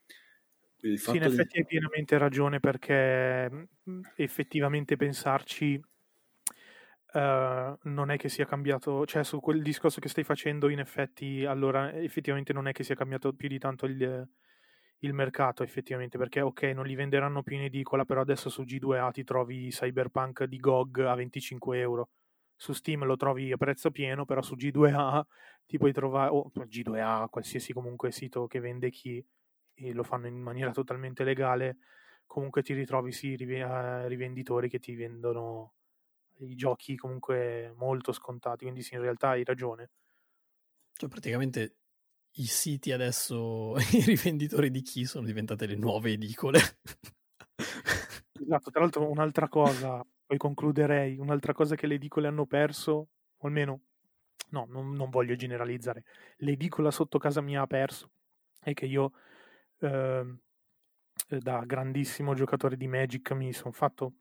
Sì, in effetti hai pienamente ragione, perché effettivamente pensarci non è che sia cambiato, cioè su quel discorso che stai facendo, in effetti, allora effettivamente non è che sia cambiato più di tanto il mercato, effettivamente, perché ok, non li venderanno più in edicola, però adesso su G2A ti trovi Cyberpunk di GOG a 25€, su Steam lo trovi a prezzo pieno, però su G2A ti puoi trovare, G2A, qualsiasi comunque sito che vende chi e lo fanno in maniera totalmente legale, comunque ti ritrovi rivenditori che ti vendono i giochi comunque molto scontati, quindi sì, in realtà hai ragione. Cioè praticamente i siti adesso, i rivenditori di chi sono diventate le nuove edicole. Esatto, tra l'altro un'altra cosa, poi concluderei, un'altra cosa che le edicole hanno perso, o almeno, no, non voglio generalizzare, l'edicola sotto casa mia ha perso, è che io da grandissimo giocatore di Magic mi sono fatto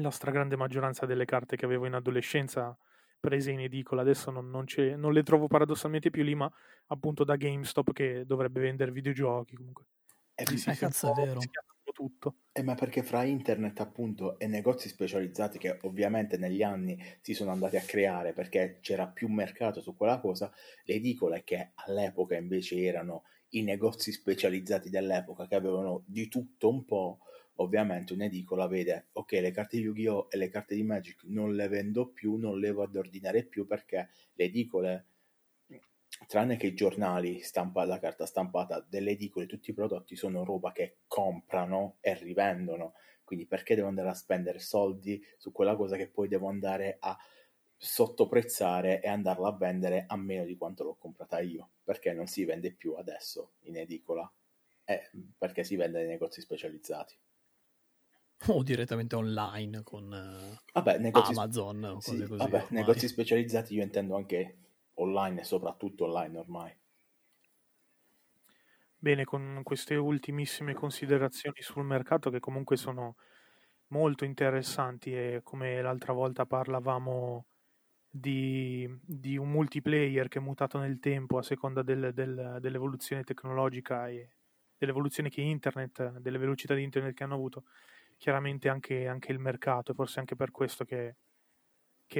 la stragrande maggioranza delle carte che avevo in adolescenza prese in edicola, adesso non le trovo paradossalmente più lì, ma appunto da GameStop che dovrebbe vendere videogiochi comunque. Cazzo, è vero. Tutto. Ma perché fra internet appunto e negozi specializzati che ovviamente negli anni si sono andati a creare perché c'era più mercato su quella cosa, le edicole che all'epoca invece erano i negozi specializzati dell'epoca che avevano di tutto un po', ovviamente un'edicola vede, ok, le carte di Yu-Gi-Oh! E le carte di Magic non le vendo più, non le vado ad ordinare più perché le edicole tranne che i giornali, stampa la carta stampata, delle edicole, tutti i prodotti sono roba che comprano e rivendono, quindi perché devo andare a spendere soldi su quella cosa che poi devo andare a sottoprezzare e andarla a vendere a meno di quanto l'ho comprata io, perché non si vende più adesso in edicola, perché si vende nei negozi specializzati o direttamente online con Amazon o cose così. Vabbè, ormai. Negozi specializzati io intendo anche online e soprattutto online ormai. Bene, con queste ultimissime considerazioni sul mercato, che comunque sono molto interessanti, e come l'altra volta parlavamo di un multiplayer che è mutato nel tempo a seconda dell'evoluzione tecnologica e dell'evoluzione che internet, delle velocità di internet che hanno avuto, chiaramente anche il mercato, e forse anche per questo che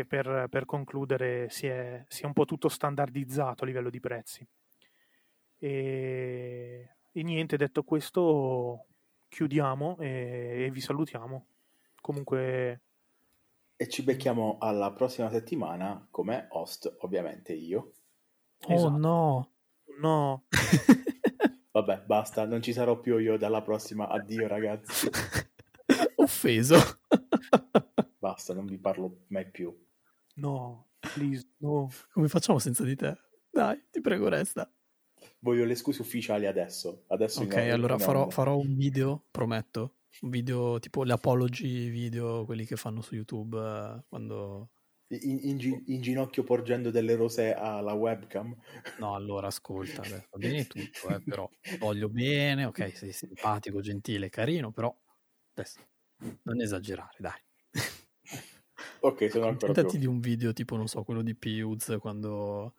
per concludere si è un po' tutto standardizzato a livello di prezzi. E niente, detto questo chiudiamo e vi salutiamo. Comunque, e ci becchiamo alla prossima settimana come host, ovviamente io. Esatto. Oh no. Vabbè, basta, non ci sarò più io dalla prossima, addio ragazzi. Offeso. Basta, non vi parlo mai più. No, please, no. Come facciamo senza di te? Dai, ti prego, resta. Voglio le scuse ufficiali adesso. Ok, allora farò un video, prometto. Un video tipo le apology video, quelli che fanno su YouTube quando... In ginocchio porgendo delle rose alla webcam. No, allora ascolta, va bene tutto, però voglio bene, ok, sei simpatico, gentile, carino, però adesso non esagerare, dai. Ok, sono ancora più. Di un video tipo, non so, quello di Piuz quando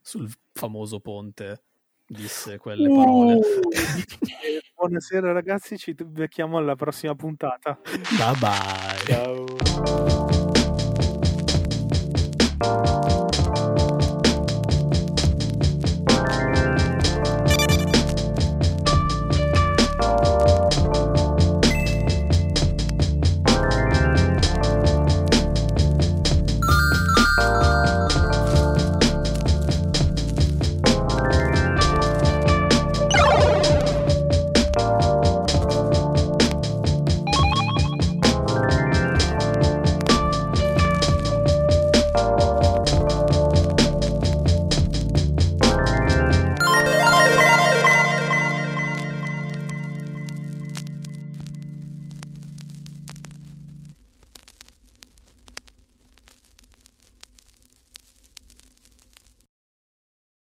sul famoso ponte disse quelle parole. Buonasera ragazzi, ci becchiamo alla prossima puntata. Bye bye. Ciao.